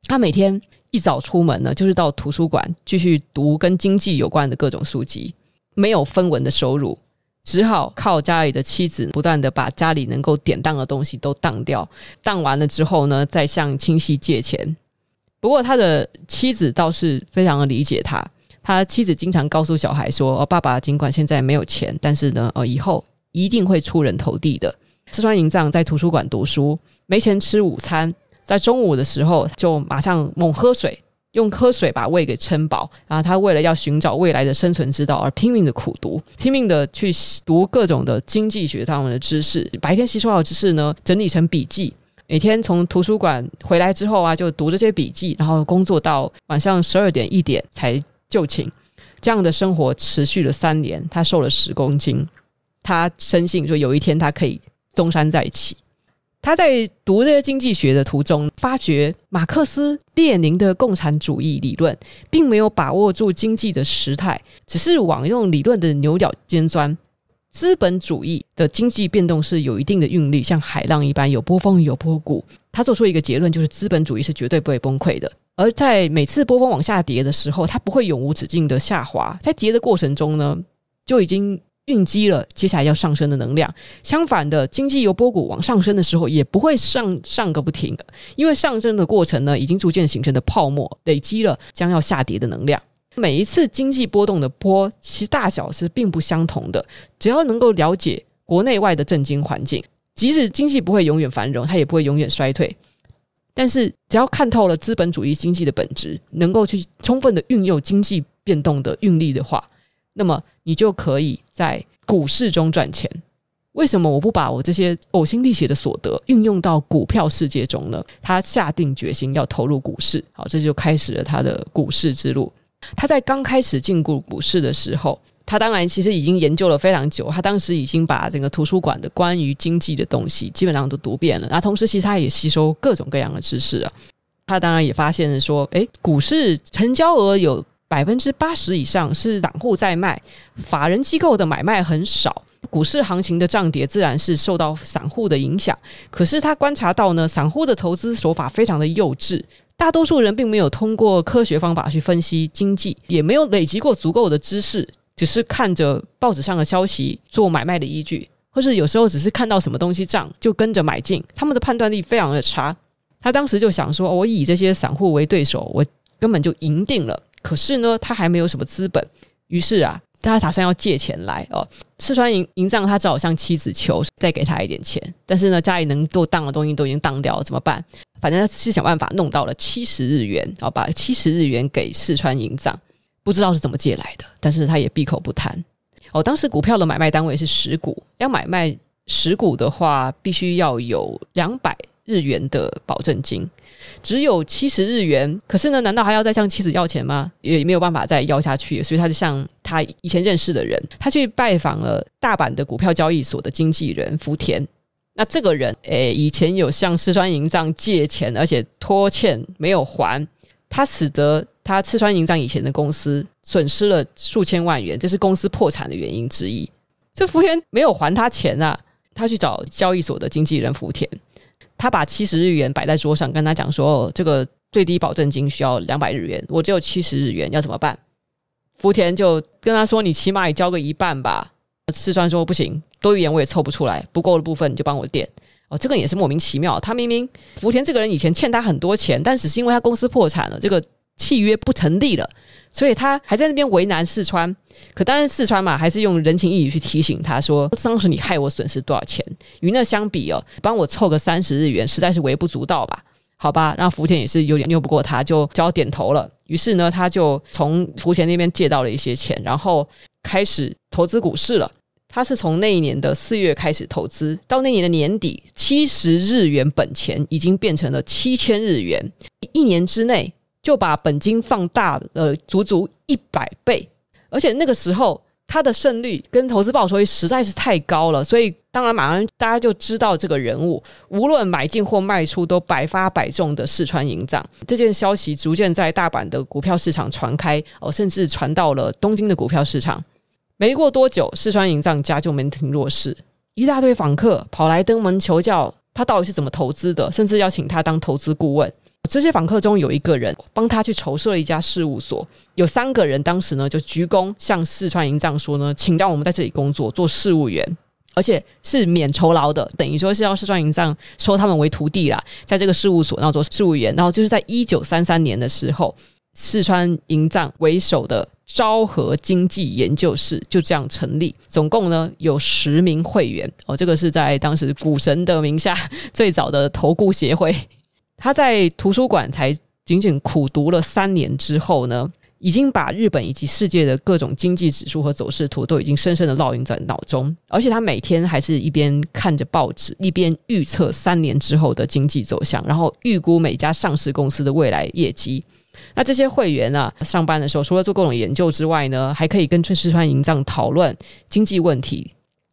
他每天一早出门呢，就是到图书馆继续读跟经济有关的各种书籍，没有分文的收入，只好靠家里的妻子不断的把家里能够典当的东西都当掉，当完了之后呢再向亲戚借钱。不过他的妻子倒是非常的理解他，他妻子经常告诉小孩说爸爸尽管现在没有钱，但是呢以后一定会出人头地的。石川银藏在图书馆读书，没钱吃午餐，在中午的时候就马上猛喝水，用喝水把胃给撑饱。然后他为了要寻找未来的生存之道而拼命的苦读，拼命的去读各种的经济学上的知识，白天吸收好知识呢整理成笔记，每天从图书馆回来之后就读这些笔记，然后工作到晚上12点1点才就寝。这样的生活持续了3年，他瘦了10公斤。他深信说有一天他可以东山再起。他在读这些经济学的途中，发觉马克思列宁的共产主义理论并没有把握住经济的时态，只是往用理论的牛角尖钻。资本主义的经济变动是有一定的韵律，像海浪一般，有波峰有波谷。他做出一个结论，就是资本主义是绝对不会崩溃的，而在每次波峰往下跌的时候，它不会永无止境的下滑，在跌的过程中呢，就已经蕴积了接下来要上升的能量。相反的，经济由波谷往上升的时候，也不会上个不停的，因为上升的过程呢，已经逐渐形成的泡沫累积了将要下跌的能量。每一次经济波动的波，其实大小是并不相同的。只要能够了解国内外的政经环境，即使经济不会永远繁荣，它也不会永远衰退，但是只要看透了资本主义经济的本质，能够去充分的运用经济变动的运力的话，那么你就可以在股市中赚钱。为什么我不把我这些呕心沥血的所得运用到股票世界中呢？他下定决心要投入股市，好，这就开始了他的股市之路。他在刚开始进股市的时候，他当然其实已经研究了非常久，他当时已经把整个图书馆的关于经济的东西基本上都读遍了，那同时其实他也吸收各种各样的知识了。他当然也发现了说，股市成交额有80% 以上是散户在卖，法人机构的买卖很少，股市行情的涨跌自然是受到散户的影响。可是他观察到呢，散户的投资手法非常的幼稚，大多数人并没有通过科学方法去分析经济，也没有累积过足够的知识，只是看着报纸上的消息做买卖的依据，或是有时候只是看到什么东西涨就跟着买进，他们的判断力非常的差。他当时就想说，我以这些散户为对手，我根本就赢定了。可是呢，他还没有什么资本，于是啊，他打算要借钱来赤川银藏他只好向妻子求再给他一点钱，但是呢，家里能够当的东西都已经当掉了，怎么办？反正他是想办法弄到了70日元，把70日元给赤川银藏，不知道是怎么借来的，但是他也闭口不谈。当时股票的买卖单位是10股，要买卖10股的话，必须要有200日元的保证金，只有70日元。可是呢，难道还要再向妻子要钱吗？也没有办法再要下去，所以他就向他以前认识的人，他去拜访了大阪的股票交易所的经纪人福田。那这个人以前有向赤川银藏借钱，而且拖欠没有还，他使得他赤川银藏以前的公司损失了数千万元，这是公司破产的原因之一。这福田没有还他钱啊，他去找交易所的经纪人福田，他把70日元摆在桌上，跟他讲说，这个最低保证金需要200日元，我只有70日元，要怎么办？福田就跟他说，你起码也交个一半吧。赤川说，不行，多余元我也凑不出来，不够的部分你就帮我垫。这个也是莫名其妙，他明明福田这个人以前欠他很多钱，但只是因为他公司破产了，这个契约不成立了，所以他还在那边为难四川。可当然四川嘛，还是用人情义理去提醒他说，当时你害我损失多少钱，与那相比帮我凑个30日元实在是微不足道吧。好吧，那福田也是有点拗不过他，就只好点头了。于是呢，他就从福田那边借到了一些钱，然后开始投资股市了。他是从那一年的4月开始投资，到那年的年底，70日元本钱已经变成了7000日元，1年之内就把本金放大了足足100倍，而且那个时候他的胜率跟投资报酬率实在是太高了，所以当然马上大家就知道这个人物无论买进或卖出都百发百中的赤川银藏。这件消息逐渐在大阪的股票市场传开，甚至传到了东京的股票市场。没过多久，赤川银藏家就门庭若市，一大堆访客跑来登门求教他到底是怎么投资的，甚至要请他当投资顾问。这些访客中有一个人帮他去筹设了一家事务所，有3个人当时呢就鞠躬向赤川银藏说呢，请让我们在这里工作做事务员，而且是免酬劳的，等于说是要赤川银藏收他们为徒弟啦，在这个事务所然后做事务员。然后就是在1933年的时候，赤川银藏为首的昭和经济研究室就这样成立，总共呢有10名会员这个是在当时股神的名下最早的投顾协会。他在图书馆才仅仅苦读了3年之后呢，已经把日本以及世界的各种经济指数和走势图都已经深深的烙印在脑中，而且他每天还是一边看着报纸，一边预测3年之后的经济走向，然后预估每家上市公司的未来业绩。那这些会员啊，上班的时候除了做各种研究之外呢，还可以跟四川银藏讨论经济问题，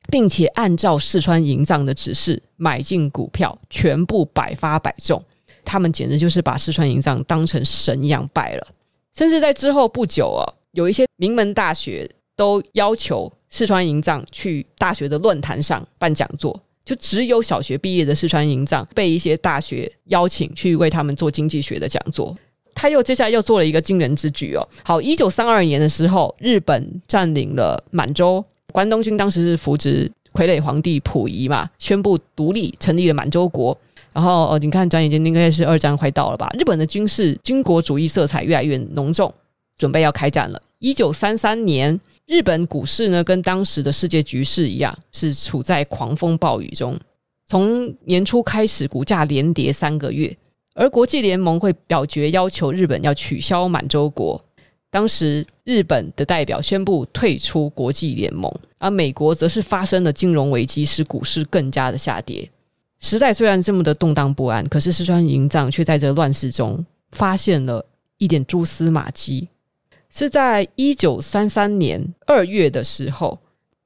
并且按照四川银藏的指示买进股票，全部百发百中。他们简直就是把四川银藏当成神一样拜了。甚至在之后不久啊，有一些名门大学都要求四川银藏去大学的论坛上办讲座，就只有小学毕业的四川银藏被一些大学邀请去为他们做经济学的讲座。他又接下来又做了一个惊人之举哦。好，1932年的时候，日本占领了满洲，关东军当时是扶植傀儡皇帝溥仪嘛，宣布独立，成立了满洲国。然后你看转眼间应该是二战快到了吧，日本的军事军国主义色彩越来越浓重，准备要开战了。1933年日本股市呢，跟当时的世界局势一样，是处在狂风暴雨中。从年初开始，股价连跌3个月，而国际联盟会表决要求日本要取消满洲国。当时日本的代表宣布退出国际联盟，而美国则是发生了金融危机，使股市更加的下跌。时代虽然这么的动荡不安，可是四川银藏却在这乱世中发现了一点蛛丝马迹。是在1933年2月的时候，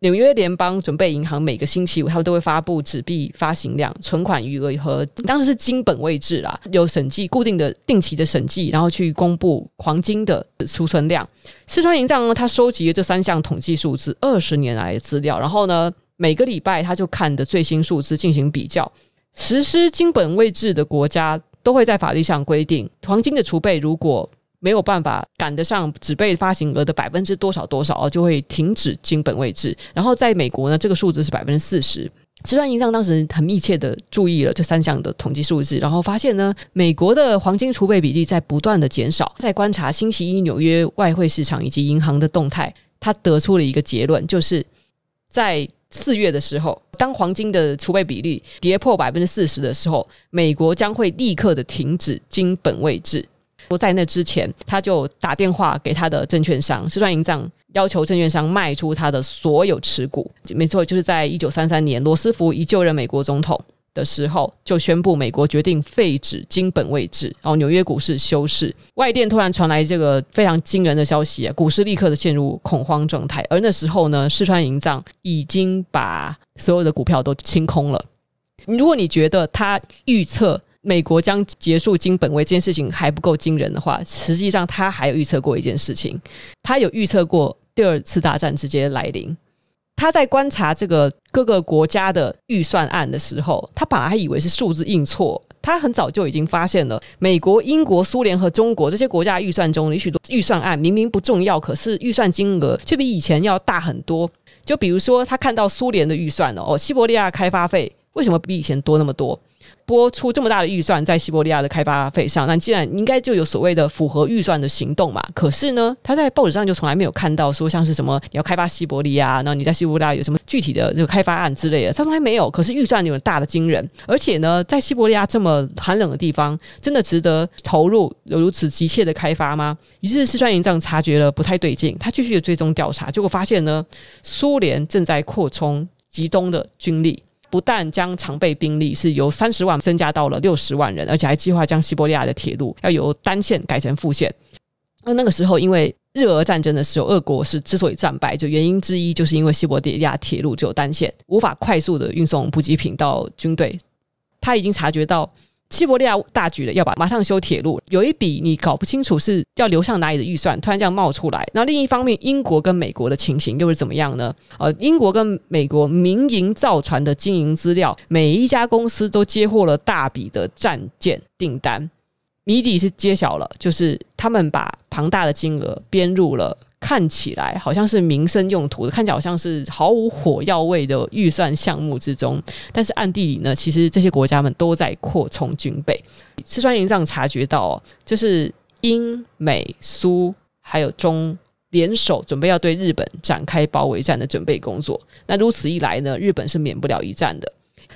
纽约联邦准备银行每个星期五他们都会发布纸币发行量、存款余额和当时是金本位制啦，有审计固定的定期的审计，然后去公布黄金的储存量。四川银藏呢，他收集了这3项统计数字20年来的资料，然后呢每个礼拜他就看的最新数字进行比较。实施金本位制的国家都会在法律上规定，黄金的储备如果没有办法赶得上纸币发行额的% 多少，就会停止金本位制。然后在美国呢，这个数字是40%。四川银藏当时很密切的注意了这3项的统计数字，然后发现呢，美国的黄金储备比例在不断的减少。在观察星期一纽约外汇市场以及银行的动态，他得出了一个结论，就是在4月的时候，当黄金的储备比例跌破40%的时候，美国将会立刻的停止金本位制。在那之前，他就打电话给他的证券商，四川银藏要求证券商卖出他的所有持股。没错，就是在1933年罗斯福一就任美国总统的时候，就宣布美国决定废止金本位制，然后纽约股市休市。外电突然传来这个非常惊人的消息，股市立刻的陷入恐慌状态。而那时候呢，四川银藏已经把所有的股票都清空了。如果你觉得他预测美国将结束金本位这件事情还不够惊人的话，实际上他还有预测过一件事情，他有预测过第二次大战直接来临。他在观察这个各个国家的预算案的时候，他本来还以为是数字印错，他很早就已经发现了美国、英国、苏联和中国这些国家预算中，有许多预算案明明不重要，可是预算金额却比以前要大很多。就比如说他看到苏联的预算西伯利亚开发费为什么比以前多那么多，拨出这么大的预算在西伯利亚的开发费上，那既然应该就有所谓的符合预算的行动嘛。可是呢，他在报纸上就从来没有看到说像是什么你要开发西伯利亚，然后你在西伯利亚有什么具体的这个开发案之类的，他从来没有。可是预算有大的惊人，而且呢，在西伯利亚这么寒冷的地方，真的值得投入有如此急切的开发吗？于是四川银藏察觉了不太对劲，他继续的追踪调查，结果发现呢，苏联正在扩充极东的军力。不但将常备兵力是由30万增加到了60万人，而且还计划将西伯利亚的铁路要由单线改成复线。那个时候因为日俄战争的时候，俄国是之所以战败，就原因之一就是因为西伯利亚铁路只有单线，无法快速的运送补给品到军队。他已经察觉到西伯利亚大举的要把马上修铁路，有一笔你搞不清楚是要流向哪里的预算突然这样冒出来。那另一方面，英国跟美国的情形又是怎么样呢？英国跟美国民营造船的经营资料，每一家公司都接获了大笔的战舰订单。谜底是揭晓了，就是他们把庞大的金额编入了看起来好像是民生用途，看起来好像是毫无火药味的预算项目之中，但是暗地里呢，其实这些国家们都在扩充军备。四川银藏察觉到就是英、美、苏还有中联手准备要对日本展开包围战的准备工作。那如此一来呢，日本是免不了一战的，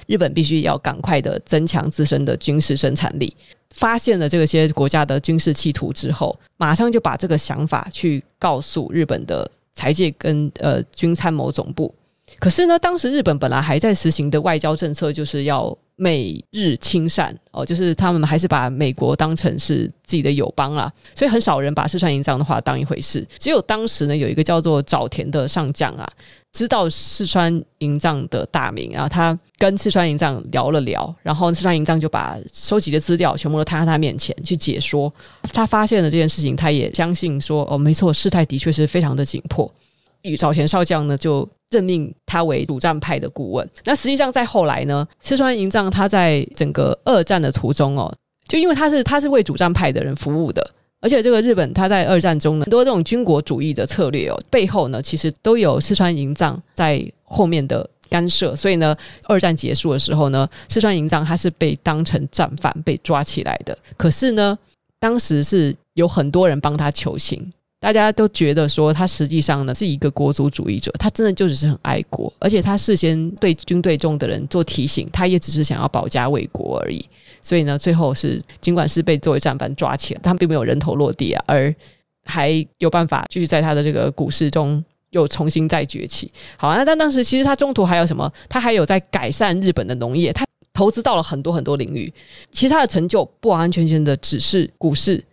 日本必须要赶快的增强自身的军事生产力。发现了这些国家的军事企图之后，马上就把这个想法去告诉日本的财界跟军参谋总部。可是呢，当时日本本来还在实行的外交政策就是要美日亲善哦，就是他们还是把美国当成是自己的友邦啦，所以很少人把四川银藏的话当一回事。只有当时呢，有一个叫做沼田的上将啊，知道四川银藏的大名啊，他跟四川银藏聊了聊，然后四川银藏就把收集的资料全部都摊在他面前去解说。他发现了这件事情，他也相信说哦，没错，事态的确是非常的紧迫。与沼田少将呢就任命他为主战派的顾问。那实际上在后来呢，四川银藏他在整个二战的途中哦，就因为他是为主战派的人服务的，而且这个日本他在二战中呢，很多这种军国主义的策略哦，背后呢其实都有四川银藏在后面的干涉，所以呢二战结束的时候呢，四川银藏他是被当成战犯被抓起来的。可是呢当时是有很多人帮他求情，大家都觉得说他实际上呢是一个国族主义者，他真的就只是很爱国，而且他事先对军队中的人做提醒，他也只是想要保家卫国而已。所以呢最后是尽管是被作为战犯抓起来，他并没有人头落地啊，而还有办法继续在他的这个股市中又重新再崛起。好啊，但当时其实他中途还有什么，他还有在改善日本的农业，他投资到了很多很多领域，其实他的成就不完完全全的只是股市。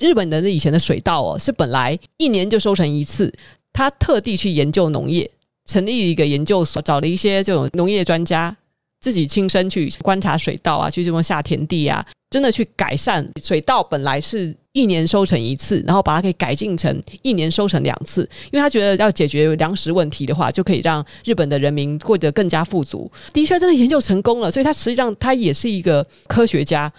日本的以前的水稻哦，是本来一年就收成一次，他特地去研究农业，成立一个研究所，找了一些这种农业专家，自己亲身去观察水稻啊，去这种下田地啊，真的去改善水稻本来是一年收成一次，然后把它给改进成一年收成两次，因为他觉得要解决粮食问题的话，就可以让日本的人民过得更加富足。的确真的研究成功了，所以他实际上他也是一个科学家。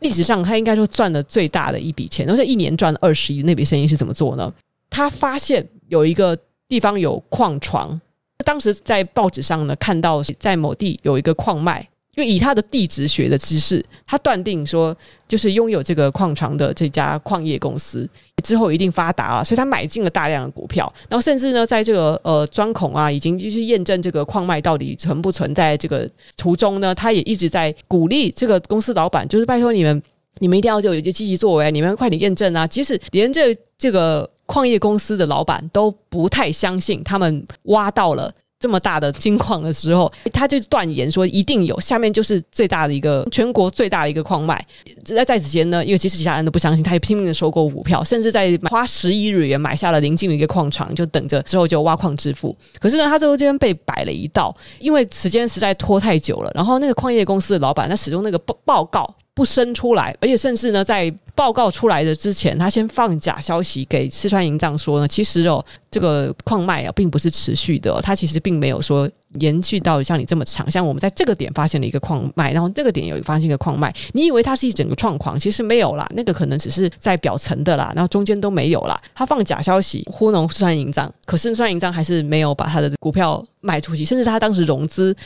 历史上他应该说赚了最大的一笔钱，而且一年赚了20亿。那笔生意是怎么做呢？他发现有一个地方有矿床，当时在报纸上呢看到在某地有一个矿脉，因为以他的地质学的知识，他断定说就是拥有这个矿床的这家矿业公司之后一定发达了，所以他买进了大量的股票，然后甚至呢在这个钻孔啊，已经就是验证这个矿脉到底存不存在这个途中呢，他也一直在鼓励这个公司老板，就是拜托你们一定要就有些积极作为，你们快点验证啊！即使连这个矿业公司的老板都不太相信他们挖到了这么大的金矿的时候，他就断言说一定有，下面就是最大的一个全国最大的一个矿脉。在此前呢，因为其实其他人都不相信，他也拼命的收购股票，甚至在花11日元买下了临近的一个矿场，就等着之后就挖矿致富。可是呢他最后这边被摆了一道，因为时间实在拖太久了，然后那个矿业公司的老板他始终那个报告不生出来，而且甚至呢在报告出来的之前，他先放假消息给四川银藏说呢，其实哦这个矿脉啊并不是持续的，它其实并没有说延续到像你这么长，像我们在这个点发现了一个矿脉，然后这个点有发现一个矿脉，你以为它是一整个矿床，其实没有啦，那个可能只是在表层的啦，然后中间都没有啦。他放假消息糊弄四川银藏，可是四川银藏还是没有把他的股票卖出去，甚至他当时融资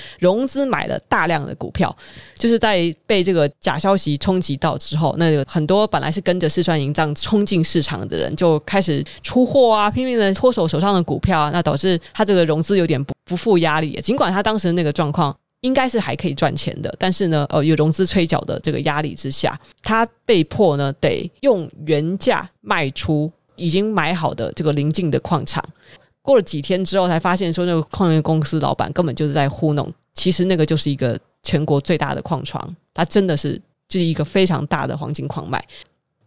买了大量的股票，就是在被这个假消息冲击到之后，那很多本来是跟着四川银藏冲进市场的人就开始出货啊，拼命的脱手手上的股票啊，那导致他这个融资有点不负压力。尽管他当时那个状况应该是还可以赚钱的，但是呢有融资催缴的这个压力之下，他被迫呢得用原价卖出已经买好的这个邻近的矿场。过了几天之后才发现说那个矿业公司老板根本就是在糊弄，其实那个就是一个全国最大的矿床，它真的是就是一个非常大的黄金矿脉。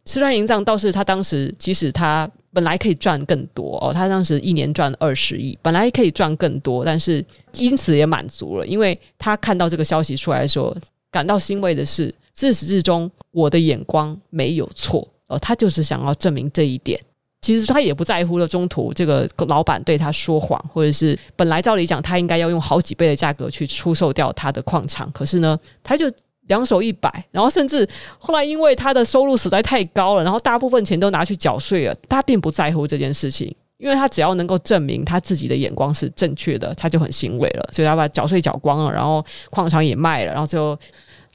四川银藏倒是他当时即使他本来可以赚更多哦，他当时一年赚20亿，本来可以赚更多，但是因此也满足了，因为他看到这个消息出来说感到欣慰的是自始至终我的眼光没有错哦，他就是想要证明这一点。其实他也不在乎了中途这个老板对他说谎，或者是本来照理讲他应该要用好几倍的价格去出售掉他的矿场，可是呢他就两手一摆，然后甚至后来因为他的收入实在太高了，然后大部分钱都拿去缴税了，他并不在乎这件事情，因为他只要能够证明他自己的眼光是正确的，他就很欣慰了，所以他把缴税缴光了，然后矿场也卖了，然后最后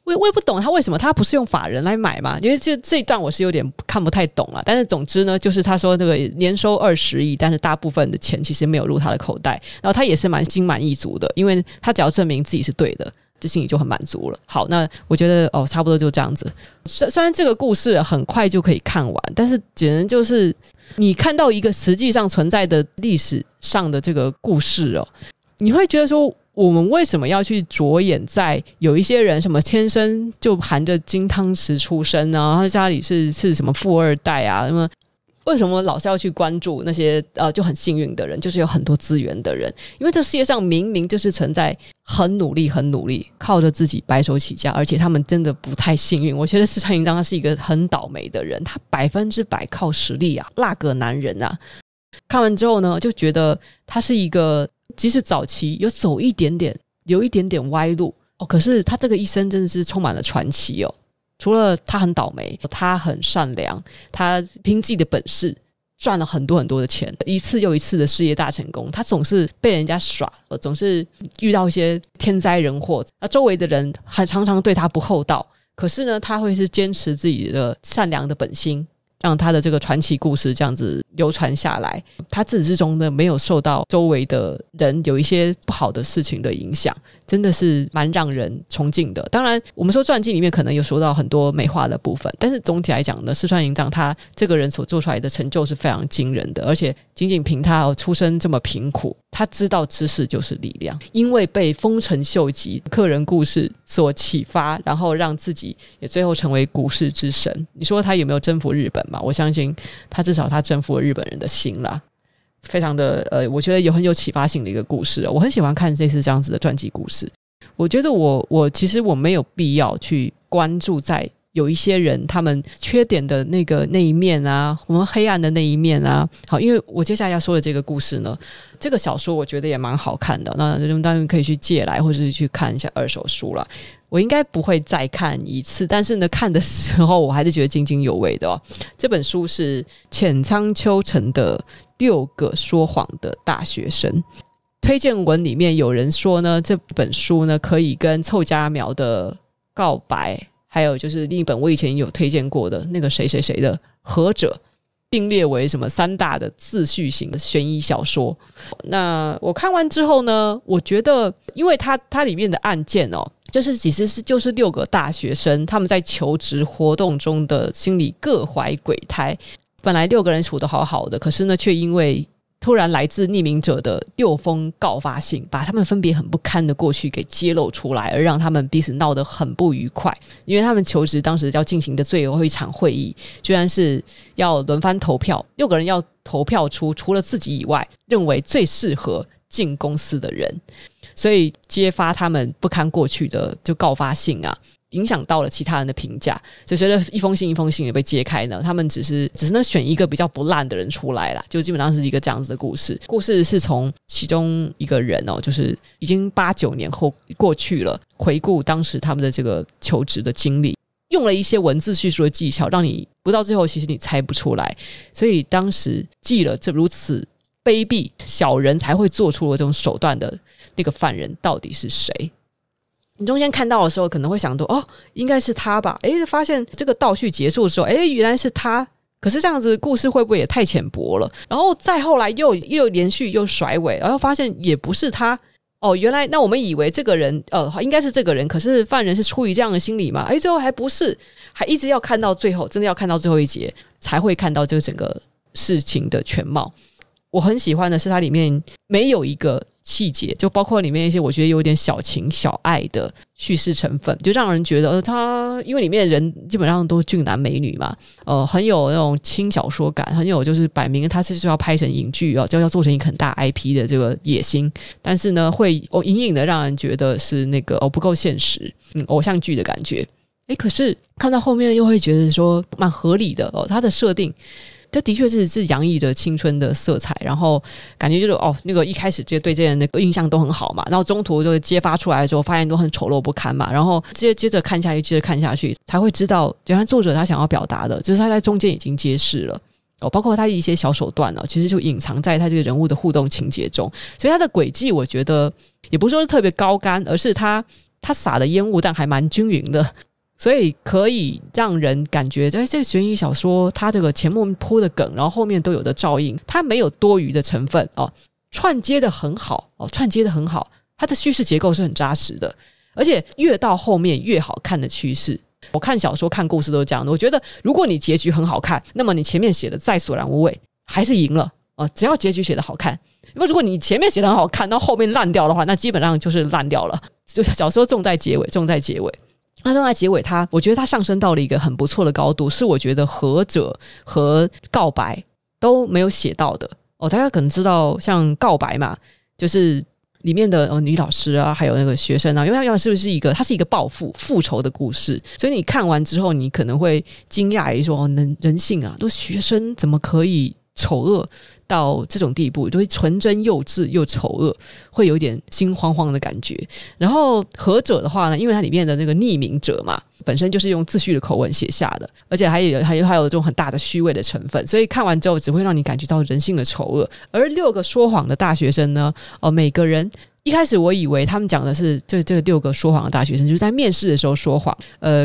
我也不懂他为什么，他不是用法人来买嘛？因为这一段我是有点看不太懂了。但是总之呢，就是他说这个年收20亿，但是大部分的钱其实没有入他的口袋，然后他也是蛮心满意足的，因为他只要证明自己是对的，这心里就很满足了。好，那我觉得哦，差不多就这样子。虽然这个故事很快就可以看完，但是只能就是你看到一个实际上存在的历史上的这个故事哦，你会觉得说我们为什么要去着眼在有一些人什么天生就含着金汤匙出生呢、啊？他家里是什么富二代啊？那么为什么老是要去关注那些就很幸运的人，就是有很多资源的人？因为这世界上明明就是存在很努力、很努力，靠着自己白手起家，而且他们真的不太幸运。我觉得市川营章他是一个很倒霉的人，他100%靠实力啊，那个男人啊。看完之后呢，就觉得他是一个。即使早期有走一点点有一点点歪路、哦、可是他这个一生真的是充满了传奇哦。除了他很倒霉，他很善良，他凭自己的本事赚了很多很多的钱，一次又一次的事业大成功。他总是被人家耍，总是遇到一些天灾人祸，周围的人还常常对他不厚道，可是呢他会是坚持自己的善良的本心，让他的这个传奇故事这样子流传下来。他自始至终呢没有受到周围的人有一些不好的事情的影响，真的是蛮让人崇敬的。当然我们说传记里面可能有说到很多美化的部分，但是总体来讲呢，四川营长他这个人所做出来的成就是非常惊人的。而且仅仅凭他出身这么贫苦，他知道知识就是力量，因为被丰臣秀吉个人故事所启发，然后让自己也最后成为股市之神。你说他有没有征服日本嘛？我相信他至少他征服了日本人的心啦，非常的我觉得有很有启发性的一个故事、哦、我很喜欢看类似这样子的传记故事。我觉得我其实我没有必要去关注在有一些人他们缺点的那一面啊，我们黑暗的那一面啊。好，因为我接下来要说的这个故事呢，这个小说我觉得也蛮好看的，那你们当然可以去借来或是去看一下二手书啦。我应该不会再看一次，但是呢看的时候我还是觉得津津有味的哦。这本书是浅仓秋成的6个说谎的大学生。推荐文里面有人说呢，这本书呢可以跟凑佳苗的告白，还有就是另一本我以前有推荐过的那个谁谁谁的何者并列为什么3大的自叙型的悬疑小说。那我看完之后呢，我觉得因为它里面的案件哦，就是其实就是6个大学生他们在求职活动中的心理各怀鬼胎。本来6个人处得好好的，可是呢却因为突然来自匿名者的6封告发信，把他们分别很不堪的过去给揭露出来，而让他们彼此闹得很不愉快。因为他们求职当时要进行的最后一场会议，居然是要轮番投票，6个人要投票出除了自己以外认为最适合进公司的人，所以揭发他们不堪过去的就告发信啊，影响到了其他人的评价。所以随着一封信一封信也被揭开呢，他们只是那选一个比较不烂的人出来啦，就基本上是一个这样子的故事。故事是从其中一个人哦，就是已经89年后过去了，回顾当时他们的这个求职的经历，用了一些文字叙述的技巧，让你不到最后其实你猜不出来。所以当时记了这如此卑鄙小人才会做出了这种手段的那个犯人到底是谁。你中间看到的时候可能会想到，哦，应该是他吧，诶，发现这个倒叙结束的时候，诶，原来是他。可是这样子故事会不会也太浅薄了？然后再后来又连续又甩尾，然后发现也不是他。哦，原来那我们以为这个人应该是这个人，可是犯人是出于这样的心理嘛？诶，最后还不是，还一直要看到最后，真的要看到最后一节才会看到这个整个事情的全貌。我很喜欢的是它里面没有一个细节，就包括里面一些我觉得有点小情小爱的叙事成分，就让人觉得他因为里面人基本上都俊男美女嘛，很有那种轻小说感，很有就是摆明他是要拍成影剧、就要做成一个很大 IP 的这个野心，但是呢会隐隐的让人觉得是那个不够现实，偶像剧的感觉。可是看到后面又会觉得说蛮合理的他的设定。这的确是洋溢着青春的色彩，然后感觉就是那个一开始对这些人的印象都很好嘛，然后中途就揭发出来的时候发现都很丑陋不堪嘛，然后接着看下去接着看下去才会知道原来作者他想要表达的就是他在中间已经揭示了包括他一些小手段其实就隐藏在他这个人物的互动情节中。所以他的轨迹我觉得也不是说是特别高竿，而是他撒的烟雾弹还蛮均匀的，所以可以让人感觉这个悬疑小说它这个前面铺的梗然后后面都有的照应，它没有多余的成分串接的很好串接的很好，它的叙事结构是很扎实的，而且越到后面越好看的趋势。我看小说看故事都是这样的，我觉得如果你结局很好看，那么你前面写的再索然无味还是赢了，只要结局写得好看。因为如果你前面写得很好看，到后面烂掉的话，那基本上就是烂掉了。就小说重在结尾，重在结尾。那重在结尾它，我觉得它上升到了一个很不错的高度，是我觉得何者和告白都没有写到的。大家可能知道，像告白嘛，就是里面的女老师啊，还有那个学生啊，因为它是一个复仇的故事，所以你看完之后，你可能会惊讶于说，人性啊，都学生怎么可以丑恶到这种地步，就是纯真幼稚又丑恶，会有点心慌慌的感觉。然后何者的话呢，因为它里面的那个匿名者嘛，本身就是用自序的口吻写下的，而且还有这种很大的虚伪的成分，所以看完之后只会让你感觉到人性的丑恶。而6个说谎的大学生呢，每个人一开始我以为他们讲的是这6个说谎的大学生就是在面试的时候说谎，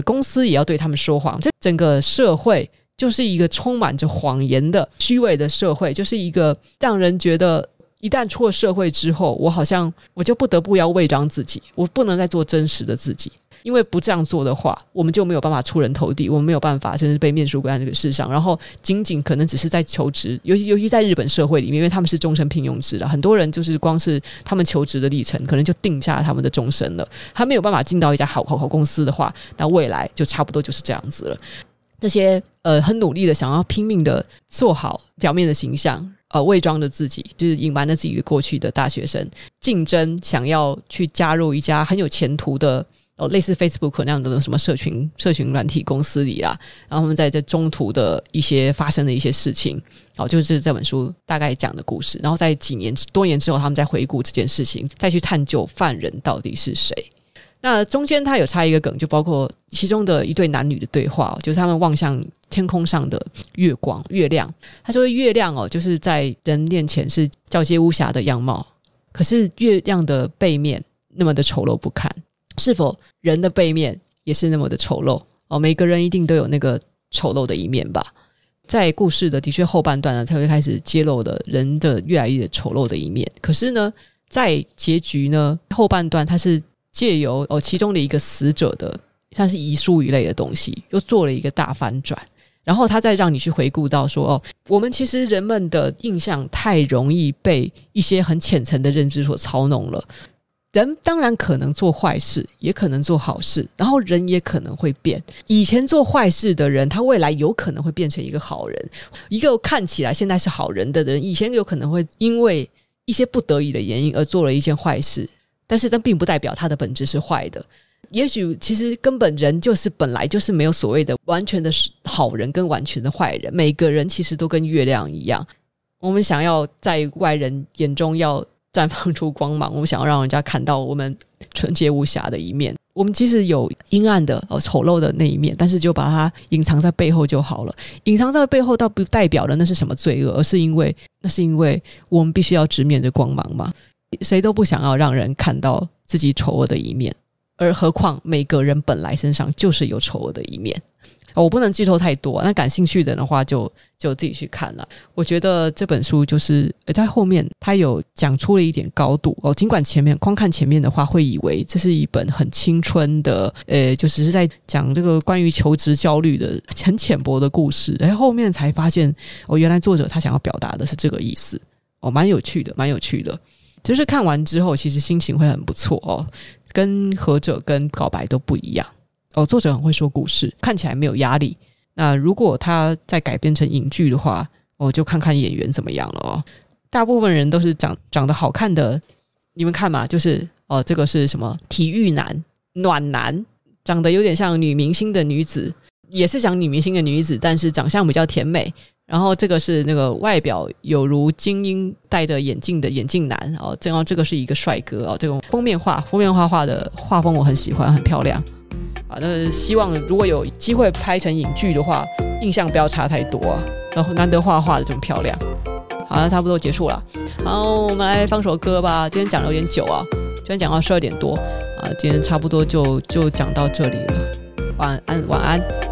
公司也要对他们说谎，这整个社会就是一个充满着谎言的虚伪的社会，就是一个让人觉得一旦出了社会之后，我就不得不要伪装自己，我不能再做真实的自己，因为不这样做的话，我们就没有办法出人头地，我们没有办法甚至被面试官这个世上，然后仅仅可能只是在求职，尤其在日本社会里面，因为他们是终身聘用制的，很多人就是光是他们求职的历程可能就定下了他们的终身了，他没有办法进到一家好公司的话，那未来就差不多就是这样子了。这些很努力的想要拼命的做好表面的形象，伪装着自己，就是隐瞒着自己的过去的大学生，竞争想要去加入一家很有前途的类似 Facebook 那样的什么社群软体公司里啦，然后他们在这中途的一些发生的一些事情，就是这本书大概讲的故事。然后在多年之后，他们再回顾这件事情，再去探究犯人到底是谁。那中间他有插一个梗，就包括其中的一对男女的对话，就是他们望向天空上的月亮，他说月亮就是在人面前是皎洁无瑕的样貌，可是月亮的背面那么的丑陋不堪，是否人的背面也是那么的丑陋？每个人一定都有那个丑陋的一面吧。在故事的确后半段呢，才会开始揭露的人的越来越丑陋的一面。可是呢，在结局呢，后半段它是借由其中的一个死者的像是遗书一类的东西，又做了一个大反转，然后他再让你去回顾到说，我们其实人们的印象太容易被一些很浅层的认知所操弄了。人当然可能做坏事，也可能做好事，然后人也可能会变。以前做坏事的人，他未来有可能会变成一个好人，一个看起来现在是好人的人，以前有可能会因为一些不得已的原因而做了一件坏事，但是这并不代表他的本质是坏的。也许其实根本人就是本来就是没有所谓的完全的好人跟完全的坏人，每个人其实都跟月亮一样，我们想要在外人眼中要绽放出光芒，我们想要让人家看到我们纯洁无瑕的一面，我们其实有阴暗的丑陋的那一面，但是就把它隐藏在背后就好了。隐藏在背后倒不代表了那是什么罪恶，而是因为那是因为我们必须要直面着光芒嘛。谁都不想要让人看到自己丑恶的一面，而何况每个人本来身上就是有丑恶的一面。我不能剧透太多，那感兴趣的人的话就自己去看了。我觉得这本书就是在后面它有讲出了一点高度，尽管光看前面的话会以为这是一本很青春的就只是在讲这个关于求职焦虑的很浅薄的故事，后面才发现原来作者他想要表达的是这个意思，蛮有趣的，蛮有趣的。就是看完之后其实心情会很不错跟何者跟告白都不一样。作者很会说故事，看起来没有压力。那如果他再改编成影剧的话，就看看演员怎么样了大部分人都是长得好看的，你们看嘛，就是这个是什么体育男、暖男，长得有点像女明星的女子，也是讲女明星的女子，但是长相比较甜美。然后这个是那个外表有如精英戴着眼镜的眼镜男然后这个是一个帅哥这种封面画的画风我很喜欢，很漂亮那希望如果有机会拍成影剧的话，印象不要差太多然后难得画的这么漂亮。好，那差不多结束了，然后我们来放首歌吧。今天讲的有点久今天讲到12点多今天差不多就讲到这里了。晚安晚安。